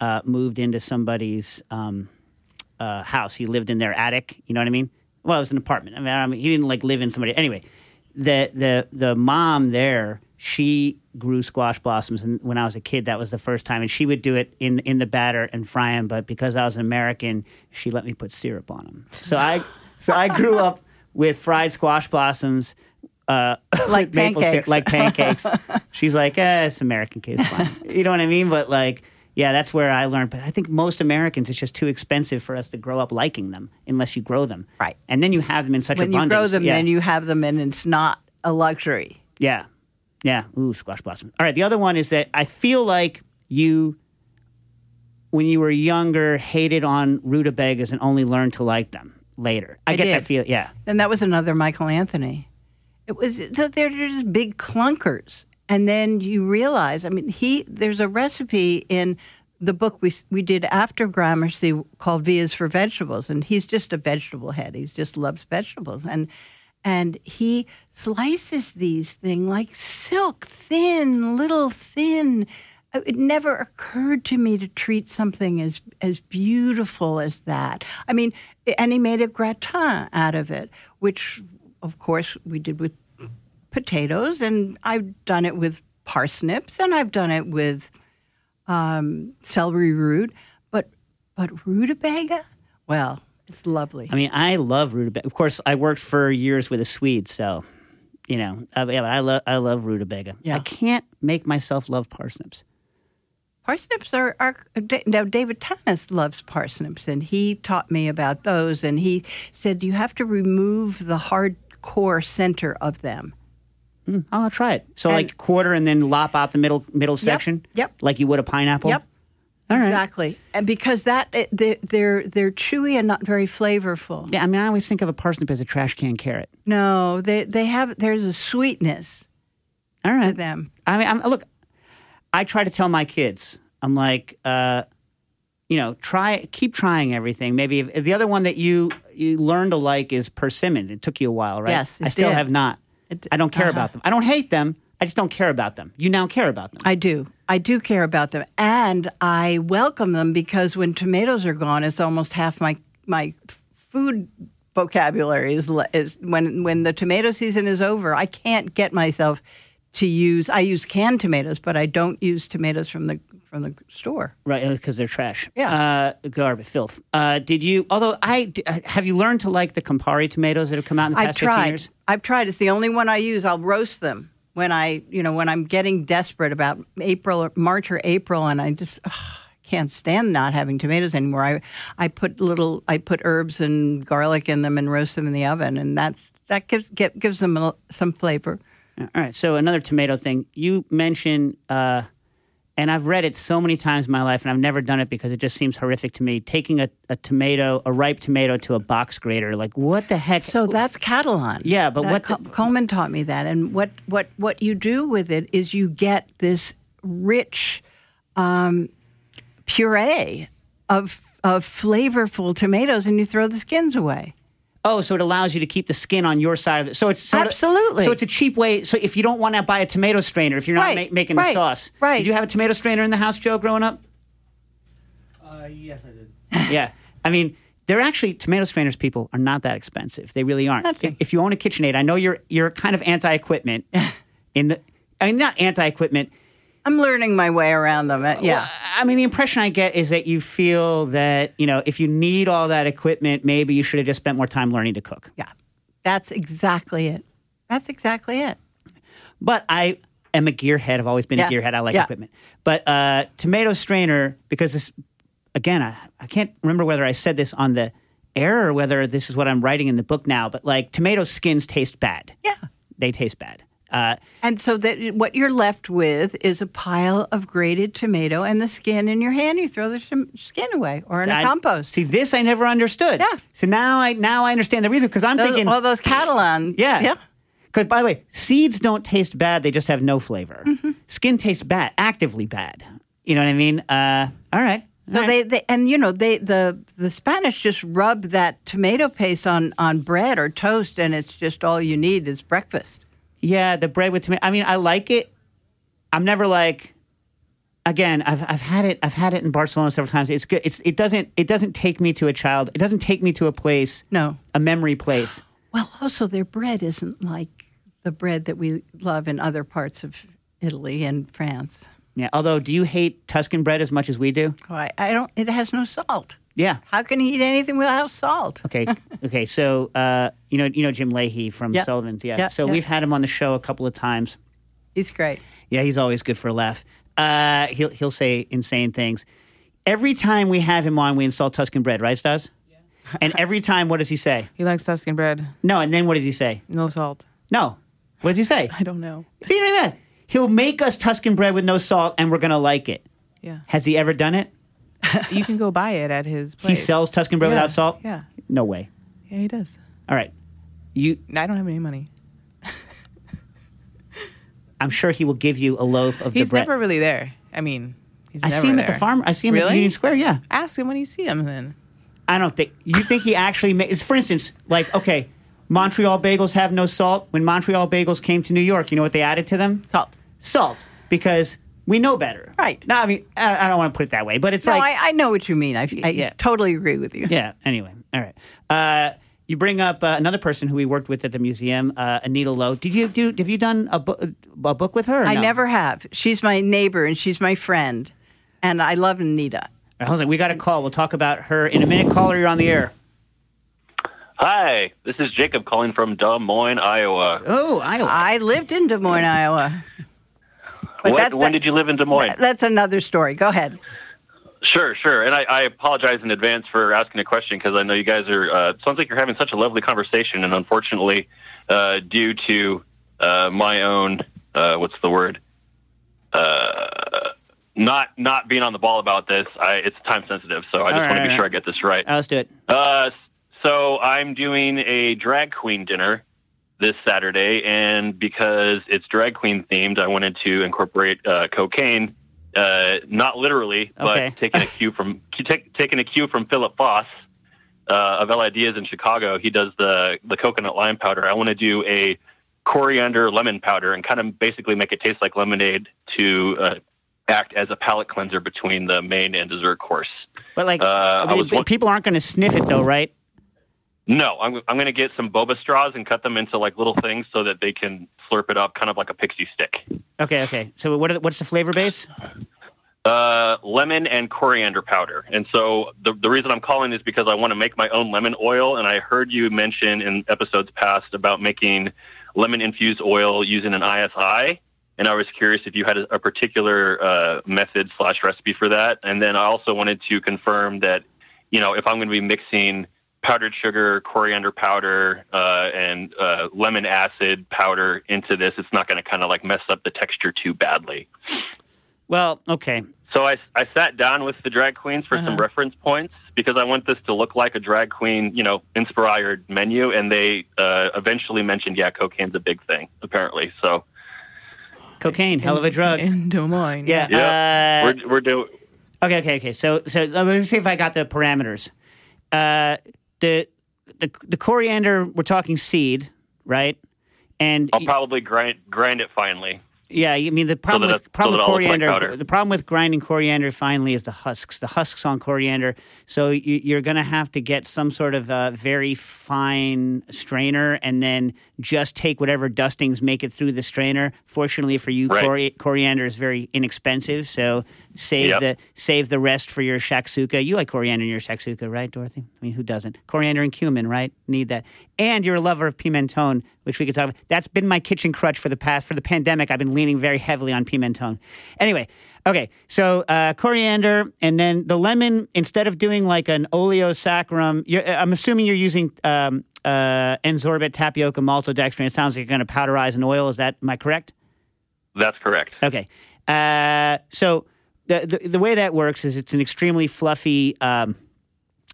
uh, moved into somebody's um, uh, house. He lived in their attic. You know what I mean? Well, it was an apartment. I mean, I mean he didn't like live in somebody. Anyway, the the the mom there, she grew squash blossoms, and when I was a kid, that was the first time. And she would do it in in the batter and fry them. But because I was an American, she let me put syrup on them. So I so I grew up with fried squash blossoms. Uh, like maple syrup, like pancakes. She's like, eh, it's American kids, fine. You know what I mean? But like, yeah, that's where I learned. But I think most Americans, it's just too expensive for us to grow up liking them unless you grow them. Right. And then you have them in such when abundance. When you grow them, yeah. Then you have them and it's not a luxury. Yeah. Yeah. Ooh, squash blossom. All right. The other one is that I feel like you, when you were younger, hated on rutabagas and only learned to like them later. I, I get did. that feel. Yeah. And that was another Michael Anthony. It was that they're just big clunkers, and then you realize. I mean, he there's a recipe in the book we we did after Gramercy called "Vias for Vegetables," and he's just a vegetable head. He just loves vegetables, and and he slices these things like silk thin, little thin. It never occurred to me to treat something as as beautiful as that. I mean, and he made a gratin out of it, which. Of course, we did with potatoes, and I've done it with parsnips, and I've done it with um, celery root. But but rutabaga, well, it's lovely. I mean, I love rutabaga. Of course, I worked for years with a Swede, so you know, I, yeah, but I love I love rutabaga. Yeah. I can't make myself love parsnips. Parsnips are, are now David Thomas loves parsnips, and he taught me about those. And he said you have to remove the hard core center of them. Mm, I'll try it. So and, like quarter, and then lop out the middle middle yep, section. Yep. Like you would a pineapple. Yep. All right. Exactly. And because that they're, they're they're chewy and not very flavorful. Yeah. I mean, I always think of a parsnip as a trash can carrot. No, they they have there's a sweetness. All right. To them. I mean, I'm, look. I try to tell my kids, I'm like, uh, you know, try, keep trying everything. Maybe if, if the other one that you, you learn to like is persimmon. It took you a while, right? Yes, it I still did. have not. It, I don't care uh-huh. about them. I don't hate them. I just don't care about them. You now care about them. I do. I do care about them. And I welcome them because when tomatoes are gone, it's almost half my my food vocabulary is, is when when the tomato season is over, I can't get myself to use, I use canned tomatoes, but I don't use tomatoes from the from the store. Right, because they're trash. Yeah, uh, garbage, filth. Uh, did you? Although I have you learned to like the Campari tomatoes that have come out in the past I've tried. fifteen years? I've tried. It's the only one I use. I'll roast them when I, you know, when I'm getting desperate about April, or March or April, and I just ugh, can't stand not having tomatoes anymore. I I put little, I put herbs and garlic in them and roast them in the oven, and that's that gives get, gives them a, some flavor. All right, so another tomato thing. You mentioned, uh, and I've read it so many times in my life, and I've never done it because it just seems horrific to me, taking a, a tomato, a ripe tomato to a box grater. Like, what the heck? So that's Catalan. Yeah, but that what... The- Coleman taught me that, and what, what, what you do with it is you get this rich um, puree of of flavorful tomatoes, and you throw the skins away. Oh, so it allows you to keep the skin on your side of it. So it's so absolutely. It, so it's a cheap way. So if you don't want to buy a tomato strainer, if you're not right, ma- making right, the sauce, right? Did you have a tomato strainer in the house, Joe, growing up? Uh, yes, I did. Yeah, I mean, they're actually tomato strainers. People are not that expensive. They really aren't. If, if you own a KitchenAid, I know you're you're kind of anti-equipment. in the, I mean, not anti-equipment. I'm learning my way around them. Yeah. Well, I mean, the impression I get is that you feel that, you know, if you need all that equipment, maybe you should have just spent more time learning to cook. Yeah. That's exactly it. That's exactly it. But I am a gearhead. I've always been yeah. a gearhead. I like yeah. equipment. But uh, tomato strainer, because this, again, I, I can't remember whether I said this on the air or whether this is what I'm writing in the book now, but like tomato skins taste bad. Yeah. They taste bad. Uh, and so that what you're left with is a pile of grated tomato and the skin in your hand. You throw the skin away or in I, a compost. See, this I never understood. Yeah. So now I now I understand the reason because I'm those, thinking all those Catalans. Yeah. Yeah. Because by the way, seeds don't taste bad; they just have no flavor. Mm-hmm. Skin tastes bad, actively bad. You know what I mean? Uh, all right. All so right. they, they and you know they the the Spanish just rub that tomato paste on on bread or toast, and it's just all you need is breakfast. Yeah, the bread with tomato. I mean, I like it. I'm never like. Again, I've I've had it. I've had it in Barcelona several times. It's good. It's it doesn't it doesn't take me to a child. It doesn't take me to a place. No, a memory place. Well, also their bread isn't like the bread that we love in other parts of Italy and France. Yeah. Although, do you hate Tuscan bread as much as we do? Oh, I, I don't. It has no salt. Yeah. How can you eat anything without salt? Okay. Okay. So uh, you know you know Jim Leahy from yep. Sullivan's. Yeah. Yep. So yep. we've had him on the show a couple of times. He's great. Yeah, he's always good for a laugh. Uh, he'll he'll say insane things. Every time we have him on, we insult Tuscan bread, right, Stas? Yeah. And every time, what does he say? He likes Tuscan bread. No, and then what does he say? No salt. No. What does he say? I don't know. He'll make us Tuscan bread with no salt, and we're going to like it. Yeah. Has he ever done it? You can go buy it at his place. He sells Tuscan bread yeah. without salt? Yeah. No way. Yeah, he does. All right. You. I don't have any money. I'm sure he will give you a loaf of he's the bread. He's never really there. I mean, he's I never there. I see him there. At the farm. I see him really? At Union Square, yeah. Ask him when you see him then. I don't think. You think he actually makes. For instance, like, okay, Montreal bagels have no salt. When Montreal bagels came to New York, you know what they added to them? Salt. Salt. Because we know better. Right. No, I mean, I, I don't want to put it that way, but it's no, like. No, I, I know what you mean. I, I yeah. totally agree with you. Yeah, anyway. All right. Uh, You bring up uh, another person who we worked with at the museum, uh, Anita Lowe. Did you do? Have you done a, bu- a book with her? Or I no? never have. She's my neighbor and she's my friend, and I love Anita. I was like, we got a call. We'll talk about her in a minute. Caller, you're on the air. Hi, this is Jacob calling from Des Moines, Iowa. Oh, Iowa! I lived in Des Moines, Iowa. But what, that, when that, did you live in Des Moines? That, that's another story. Go ahead. Sure, sure. And I, I apologize in advance for asking a question because I know you guys are, uh, sounds like you're having such a lovely conversation. And unfortunately, uh, due to uh, my own, uh, what's the word, uh, not not being on the ball about this, I, it's time sensitive. So I All just right, want to make right. sure I get this right. Let's do it. Uh, so I'm doing a drag queen dinner this Saturday. And because it's drag queen themed, I wanted to incorporate uh, cocaine. Uh, not literally, but okay. taking a cue from take, taking a cue from Philip Foss uh, of L Ideas in Chicago. He does the the coconut lime powder. I want to do a coriander lemon powder and kind of basically make it taste like lemonade to uh, act as a palate cleanser between the main and dessert course. But like, uh, I mean, I was, people aren't going to sniff it though, right? No, I'm I'm going to get some boba straws and cut them into like little things so that they can slurp it up, kind of like a pixie stick. Okay, okay. So what are the, what's the flavor base? Uh, lemon and coriander powder. And so the the reason I'm calling is because I want to make my own lemon oil. And I heard you mention in episodes past about making lemon infused oil using an I S I. And I was curious if you had a, a particular uh, method slash recipe for that. And then I also wanted to confirm that, you know, if I'm going to be mixing powdered sugar, coriander powder, uh, and uh, lemon acid powder into this, it's not going to kind of like mess up the texture too badly. Well, okay. So I, I sat down with the drag queens for uh-huh. some reference points because I want this to look like a drag queen, you know, inspired menu. And they uh, eventually mentioned, yeah, cocaine's a big thing, apparently. So cocaine, hell of a drug. In Des Moines. Yeah. yeah. Uh, we're we're doing. Okay, okay, okay. So, so let me see if I got the parameters. Uh, The, the the coriander, we're talking seed, right? And I'll probably grind grind it finely. Yeah, I mean the problem so with problem so with coriander, like the problem with grinding coriander finely is the husks, the husks on coriander. So you, you're going to have to get some sort of a very fine strainer, and then just take whatever dustings make it through the strainer. Fortunately for you, right. cori- coriander is very inexpensive, so save yep. the save the rest for your shakshuka. You like coriander in your shakshuka, right, Dorothy? I mean, who doesn't? Coriander and cumin, right? Need that. And you're a lover of pimentone, which we could talk about. That's been my kitchen crutch for the past for the pandemic. I've been leaning very heavily on pimentone. Anyway, okay, so uh, coriander, and then the lemon. Instead of doing like an oleosaccharum, you're, I'm assuming you're using um, uh, ensorbit, tapioca, maltodextrin. It sounds like you're going to powderize an oil. Is that am I correct? That's correct. Okay, uh, so the, the the way that works is it's an extremely fluffy. Um,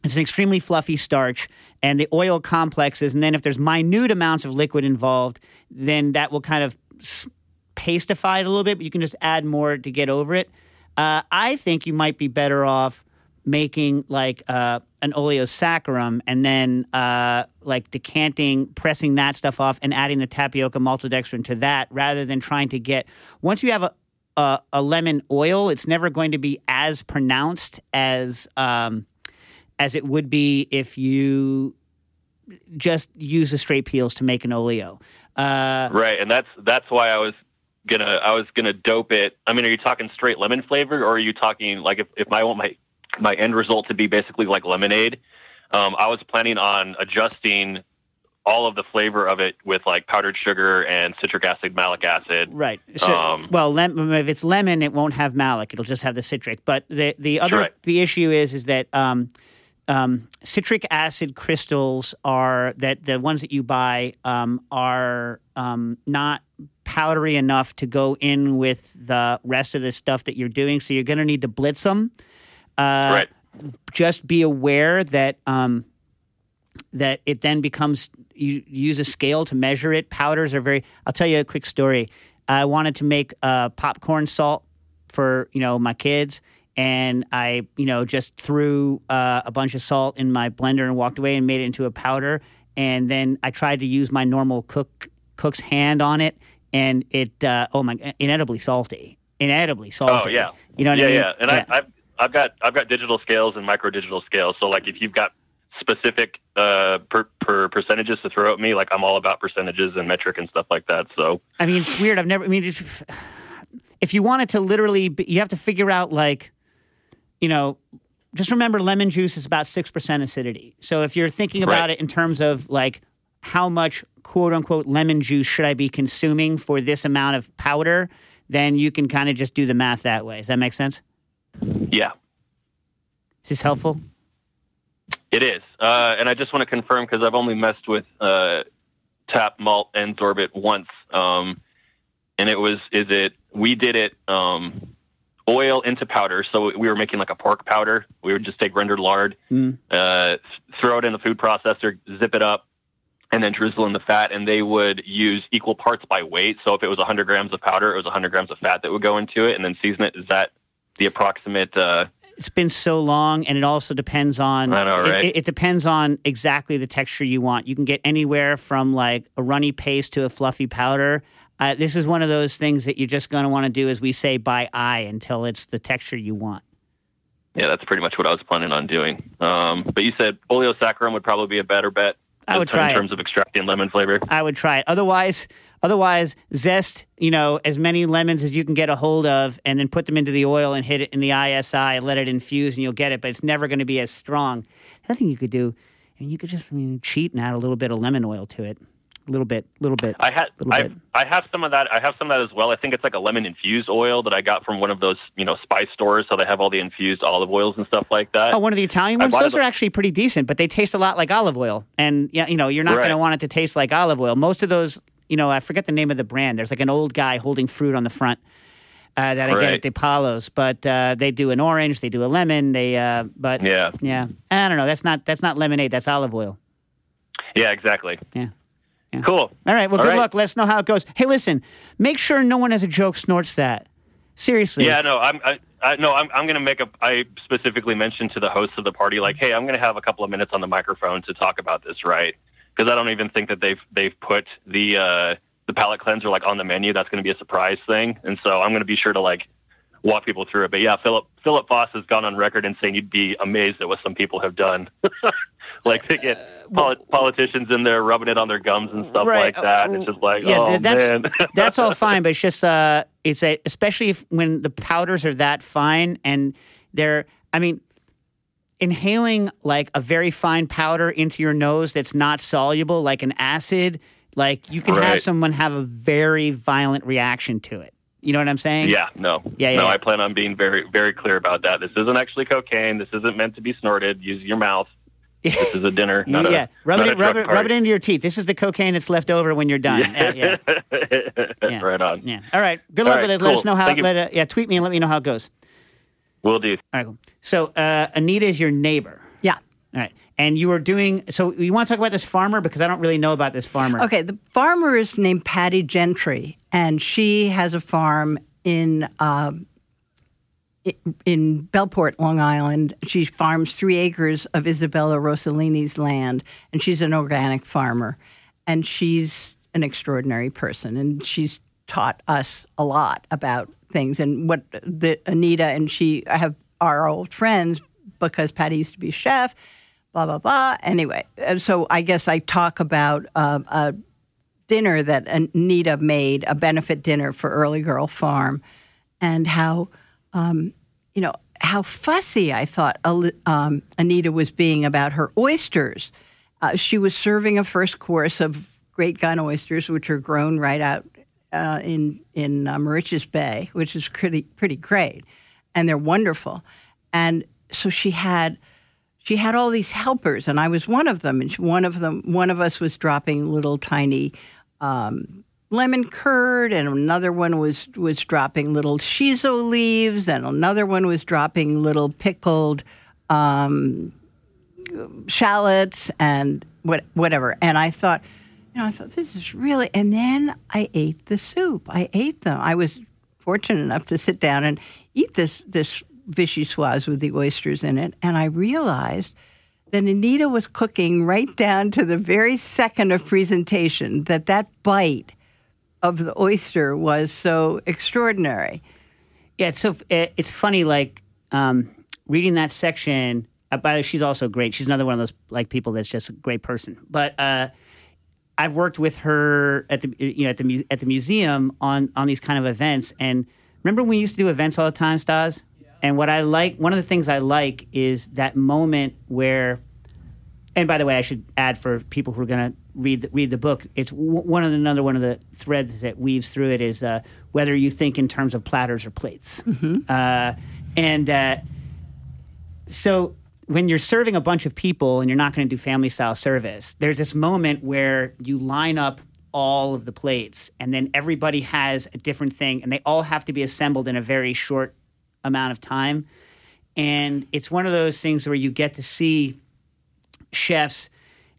It's an extremely fluffy starch, and the oil complexes, and then if there's minute amounts of liquid involved, then that will kind of pastify it a little bit, but you can just add more to get over it. Uh, I think you might be better off making like uh, an oleosaccharum and then uh, like decanting, pressing that stuff off and adding the tapioca maltodextrin to that rather than trying to get – once you have a, a, a lemon oil, it's never going to be as pronounced as um, as it would be if you just use the straight peels to make an oleo. Uh, right, and that's that's why I was – Gonna, I was gonna dope it. I mean, are you talking straight lemon flavor, or are you talking like if, if I want my my end result to be basically like lemonade? Um, I was planning on adjusting all of the flavor of it with like powdered sugar and citric acid, malic acid. Right. So, um, well, lem- if it's lemon, it won't have malic; it'll just have the citric. But the the other right. the issue is is that um, um, citric acid crystals are that the ones that you buy um, are um, not powdery enough to go in with the rest of the stuff that you're doing, so you're going to need to blitz them. Uh, right. Just be aware that um, that it then becomes you, you use a scale to measure it. Powders are very. I'll tell you a quick story. I wanted to make uh, popcorn salt for you know my kids, and I you know just threw uh, a bunch of salt in my blender and walked away and made it into a powder. And then I tried to use my normal cook cook's hand on it. And it, uh, oh my, inedibly salty, inedibly salty. Oh yeah, you know what yeah, I mean. Yeah, and yeah. I, I've I've got I've got digital scales and micro digital scales. So like if you've got specific uh, per, per percentages to throw at me, like I'm all about percentages and metric and stuff like that. So I mean, it's weird. I've never. I mean, it's, if you want it to literally, be, you have to figure out like, you know, just remember lemon juice is about six percent acidity. So if you're thinking about right. it in terms of like how much, quote unquote, lemon juice should I be consuming for this amount of powder, then you can kind of just do the math that way. Does that make sense? Yeah. Is this helpful? It is. Uh, and I just want to confirm, because I've only messed with uh, tap, malt, and Zorbit once. Um, and it was, is it, we did it um, oil into powder. So we were making like a pork powder. We would just take rendered lard, mm. uh, throw it in the food processor, zip it up, and then drizzle in the fat, and they would use equal parts by weight. So if it was one hundred grams of powder, it was one hundred grams of fat that would go into it, and then season it. Is that the approximate? Uh, it's been so long, and it also depends on. I know, right? It, it depends on exactly the texture you want. You can get anywhere from like a runny paste to a fluffy powder. Uh, this is one of those things that you're just going to want to do, as we say, by eye until it's the texture you want. Yeah, that's pretty much what I was planning on doing. Um, but you said oleosaccharum would probably be a better bet. I would try in terms it. of extracting lemon flavor. I would try it. Otherwise, otherwise, zest, you know, as many lemons as you can get a hold of, and then put them into the oil and hit it in the I S I and let it infuse, and you'll get it. But it's never going to be as strong. Another thing you could do, and you could just I mean, cheat and add a little bit of lemon oil to it, a little bit, little bit. I had, I, I have some of that. I have some of that as well. I think it's like a lemon infused oil that I got from one of those, you know, spice stores. So they have all the infused olive oils and stuff like that. Oh, one of the Italian ones. Those are actually pretty decent, but they taste a lot like olive oil. And yeah, you know, you're not right. going to want it to taste like olive oil. Most of those, you know, I forget the name of the brand. There's like an old guy holding fruit on the front uh, that I right. get at De Paolo's, but uh, they do an orange, they do a lemon. They, uh, but yeah, yeah, I don't know. That's not that's not lemonade. That's olive oil. Yeah, exactly. Yeah. Yeah. Cool. All right. Well, All good right. luck. Let us know how it goes. Hey, listen. Make sure no one as a joke snorts that. Seriously. Yeah. No. I'm. I, I, no. I'm. I'm going to make a. I specifically mentioned to the hosts of the party, like, hey, I'm going to have a couple of minutes on the microphone to talk about this, right? Because I don't even think that they've they've put the uh, the palate cleanser like on the menu. That's going to be a surprise thing, and so I'm going to be sure to like walk people through it. But yeah, Philip Philip Foss has gone on record and saying you'd be amazed at what some people have done. Like they get uh, well, poli- politicians in there rubbing it on their gums and stuff right, like that. Uh, it's just like, yeah, oh that's, man. That's all fine, but it's just uh, it's a, especially if when the powders are that fine and they're. I mean, inhaling like a very fine powder into your nose that's not soluble, like an acid. Like you can right. have someone have a very violent reaction to it. You know what I'm saying? Yeah, no. Yeah, yeah, no, yeah. I plan on being very, very clear about that. This isn't actually cocaine. This isn't meant to be snorted. Use your mouth. This is a dinner, not yeah. a rub not it, a rub, it, rub it into your teeth. This is the cocaine that's left over when you're done. Yeah. Uh, yeah. yeah. Right on. Yeah. All right. Good All luck right, with it. Cool. Let us know how it, let, uh, yeah, tweet me and let me know how it goes. Will do. All right, cool. So uh, Anita is your neighbor. Yeah. All right. And you were doing – so you want to talk about this farmer because I don't really know about this farmer. Okay. The farmer is named Patty Gentry, and she has a farm in uh, in Bellport, Long Island, she farms three acres of Isabella Rossellini's land, and she's an organic farmer. And she's an extraordinary person, and she's taught us a lot about things. And what the, Anita and she have are old friends because Patty used to be a chef, blah, blah, blah. Anyway, so I guess I talk about uh, a dinner that Anita made, a benefit dinner for Early Girl Farm, and how... Um, you know, how fussy I thought um, Anita was being about her oysters. Uh, she was serving a first course of Great Gun oysters, which are grown right out uh, in in uh, Mauritius Bay, which is pretty pretty great, and they're wonderful. And so she had she had all these helpers, and I was one of them. And she, one of them, one of us was dropping little tiny. Um, lemon curd, and another one was was dropping little shiso leaves, and another one was dropping little pickled um, shallots and what, whatever. And I thought, you know, I thought, this is really... And then I ate the soup. I ate them. I was fortunate enough to sit down and eat this, this vichyssoise with the oysters in it, and I realized that Anita was cooking right down to the very second of presentation, that that bite of the oyster was so extraordinary. Yeah, it's so it's funny. Like um, reading that section. Uh, by the way, she's also great. She's another one of those like people that's just a great person. But uh, I've worked with her at the you know at the at the museum on on these kind of events. And remember when we used to do events all the time, Stas? Yeah. And what I like, one of the things I like is that moment where. And by the way, I should add for people who are going to read the, read the book, it's w- one of the, another one of the threads that weaves through it is uh, whether you think in terms of platters or plates. Mm-hmm. Uh, and uh, so when you're serving a bunch of people and you're not going to do family-style service, there's this moment where you line up all of the plates, and then everybody has a different thing, and they all have to be assembled in a very short amount of time. And it's one of those things where you get to see... chefs,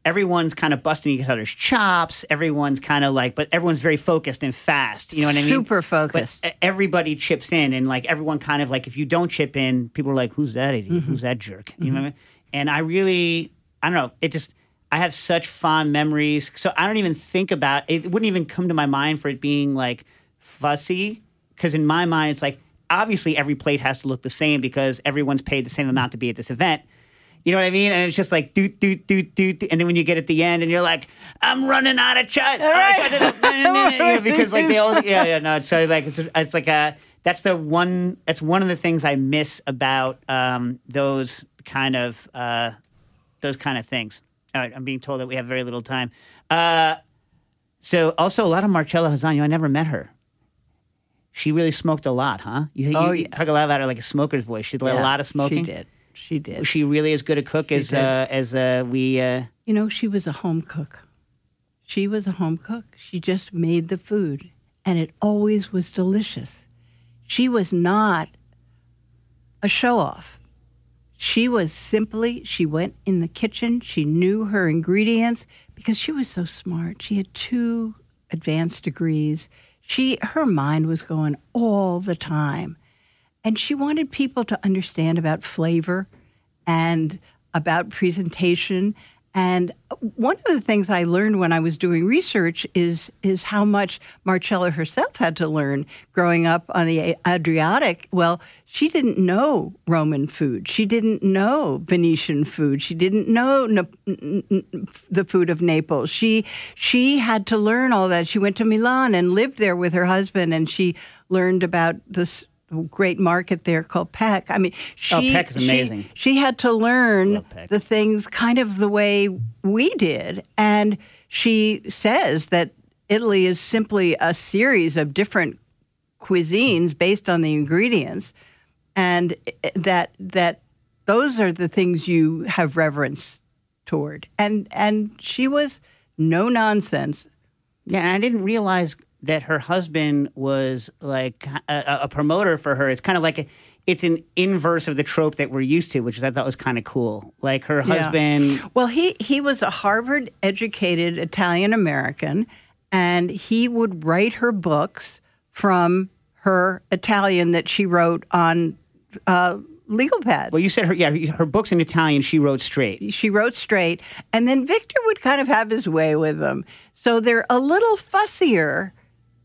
everyone's kind of busting each other's chops. Everyone's kind of like, but everyone's very focused and fast. You know what I mean? Super focused. But everybody chips in, and like everyone kind of like, if you don't chip in, people are like, "Who's that idiot? Mm-hmm. Who's that jerk?" You mm-hmm. know what I mean? And I really, I don't know. It just, I have such fond memories, so I don't even think about it. It wouldn't even come to my mind for it being like fussy, because in my mind, it's like obviously every plate has to look the same because everyone's paid the same amount to be at this event. You know what I mean? And it's just like, doot, doot, doot, doot. And then when you get at the end and you're like, I'm running out of chai. Right. You know, because like they all, yeah, yeah, no. So like, it's, it's like a, that's the one, that's one of the things I miss about um, those kind of, uh, those kind of things. All right. I'm being told that we have very little time. Uh, so also a lot of Marcella Hazan, you know, I never met her. She really smoked a lot, huh? You, you, oh, yeah. you talk a lot about her like a smoker's voice. She did yeah, a lot of smoking. She did. She did. Was she really as good a cook she as uh, as uh, we... Uh... You know, she was a home cook. She was a home cook. She just made the food, and it always was delicious. She was not a show-off. She was simply, she went in the kitchen, she knew her ingredients, because she was so smart. She had two advanced degrees. She, her mind was going all the time. And she wanted people to understand about flavor and about presentation. And one of the things I learned when I was doing research is is how much Marcella herself had to learn growing up on the Adriatic. Well, she didn't know Roman food. She didn't know Venetian food. She didn't know Na- the food of Naples. She she had to learn all that. She went to Milan and lived there with her husband, and she learned about this great market there called Peck. I mean, she, oh, Peck is amazing. She, she had to learn the things kind of the way we did. And she says that Italy is simply a series of different cuisines based on the ingredients, and that that those are the things you have reverence toward. And and she was no nonsense. Yeah, and I didn't realize that her husband was like a, a promoter for her. It's kind of like a, it's an inverse of the trope that we're used to, which I thought was kind of cool. Like her husband. Yeah. Well, he, he was a Harvard-educated Italian-American, and he would write her books from her Italian that she wrote on uh, legal pads. Well, you said her, yeah, her books in Italian, she wrote straight. She wrote straight. And then Victor would kind of have his way with them. So they're a little fussier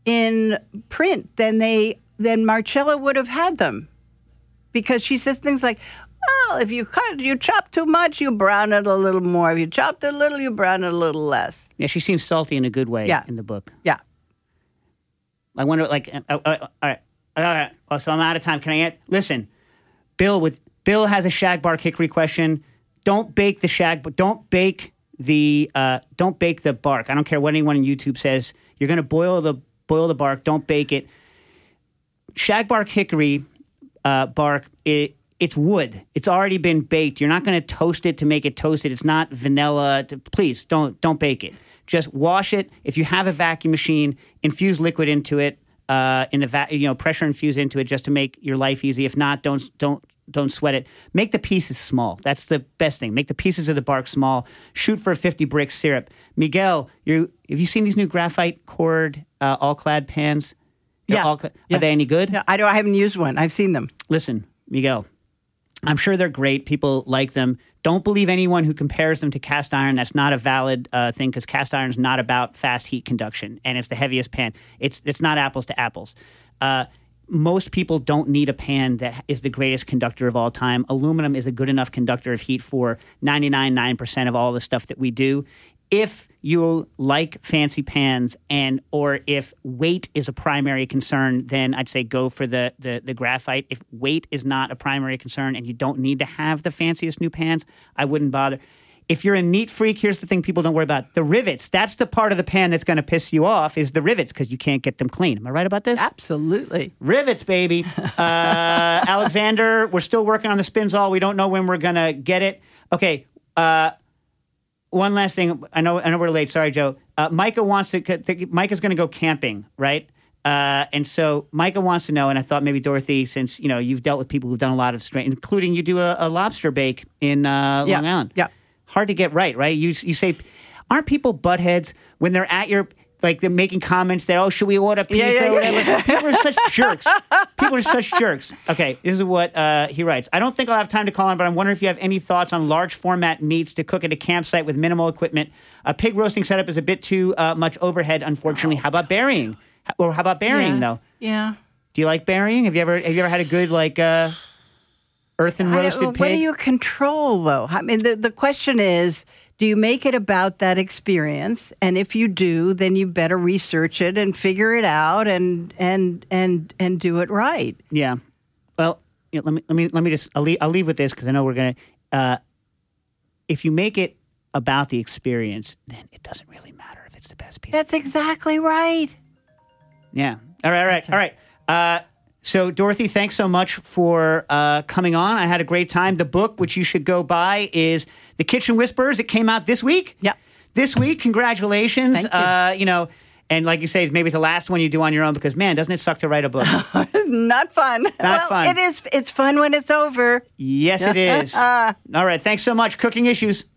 in print than they than Marcella would have had them. Because she says things like, well, if you cut, you chop too much, you brown it a little more. If you chopped it a little, you brown it a little less. Yeah, she seems salty in a good way yeah. in the book. Yeah. I wonder, like, uh, uh, uh, all right, all right. Well, so I'm out of time. Can I get, listen, Bill with Bill has a shag bark hickory question. Don't bake the shag, but don't bake the, uh, don't bake the bark. I don't care what anyone on YouTube says. You're going to boil the, boil the bark. Don't bake it. Shag bark hickory uh, bark, it, it's wood. It's already been baked. You're not going to toast it to make it toasted. It's not vanilla. To, please don't don't bake it. Just wash it. If you have a vacuum machine, infuse liquid into it. Uh, in the va- you know pressure infuse into it just to make your life easy. If not, don't don't don't sweat it. Make the pieces small. That's the best thing. Make the pieces of the bark small. Shoot for a fifty brick syrup. Miguel, you have you seen these new graphite cord uh, all clad pans? They're yeah. All cl- yeah. Are they any good? No, I don't. I haven't used one. I've seen them. Listen, Miguel. I'm sure they're great. People like them. Don't believe anyone who compares them to cast iron. That's not a valid uh, thing because cast iron is not about fast heat conduction, and it's the heaviest pan. It's it's not apples to apples. Uh, most people don't need a pan that is the greatest conductor of all time. Aluminum is a good enough conductor of heat for ninety-nine point nine percent of all the stuff that we do. If you like fancy pans and or if weight is a primary concern, then I'd say go for the, the the graphite. If weight is not a primary concern and you don't need to have the fanciest new pans, I wouldn't bother. If you're a neat freak, here's the thing people don't worry about. The rivets, that's the part of the pan that's going to piss you off is the rivets because you can't get them clean. Am I right about this? Absolutely. Rivets, baby. Uh, Alexander, we're still working on the spins all. We don't know when we're going to get it. Okay, uh... One last thing. I know I know we're late. Sorry, Joe. Uh, Micah wants to, to – Micah's going to go camping, right? Uh, and so Micah wants to know, and I thought maybe, Dorothy, since, you know, you've dealt with people who've done a lot of – including you do a, a lobster bake in uh, yeah, Long Island. Yeah. Hard to get right, right? You you say – aren't people buttheads when they're at your – like they're making comments that, oh, should we order pizza yeah, yeah, or whatever? Yeah. People are such jerks. People are such jerks. Okay, this is what uh, he writes. I don't think I'll have time to call in, but I'm wondering if you have any thoughts on large format meats to cook at a campsite with minimal equipment. A pig roasting setup is a bit too uh, much overhead, unfortunately. Oh, how about burying? How, well, how about burying, yeah, though? Yeah. Do you like burying? Have you ever have you ever had a good, like, uh, earthen roasted I, well, pig? What do you control, though? I mean, the, the question is... do you make it about that experience? And if you do, then you better research it and figure it out and and and and do it right. Yeah. Well, you know, let me let me let me just I'll leave, I'll leave with this because I know we're gonna. Uh, if you make it about the experience, then it doesn't really matter if it's the best piece. That's exactly right. Yeah. All right. All right. All right. Uh, So, Dorothy, thanks so much for uh, coming on. I had a great time. The book, which you should go buy, is The Kitchen Whisperers. It came out this week. Yeah. This week. Congratulations. Thank you. Uh, you know, and like you say, it's maybe the last one you do on your own because, man, doesn't it suck to write a book? Not fun. Not well, fun. It is. It's fun when it's over. Yes, it is. All right. Thanks so much. Cooking Issues.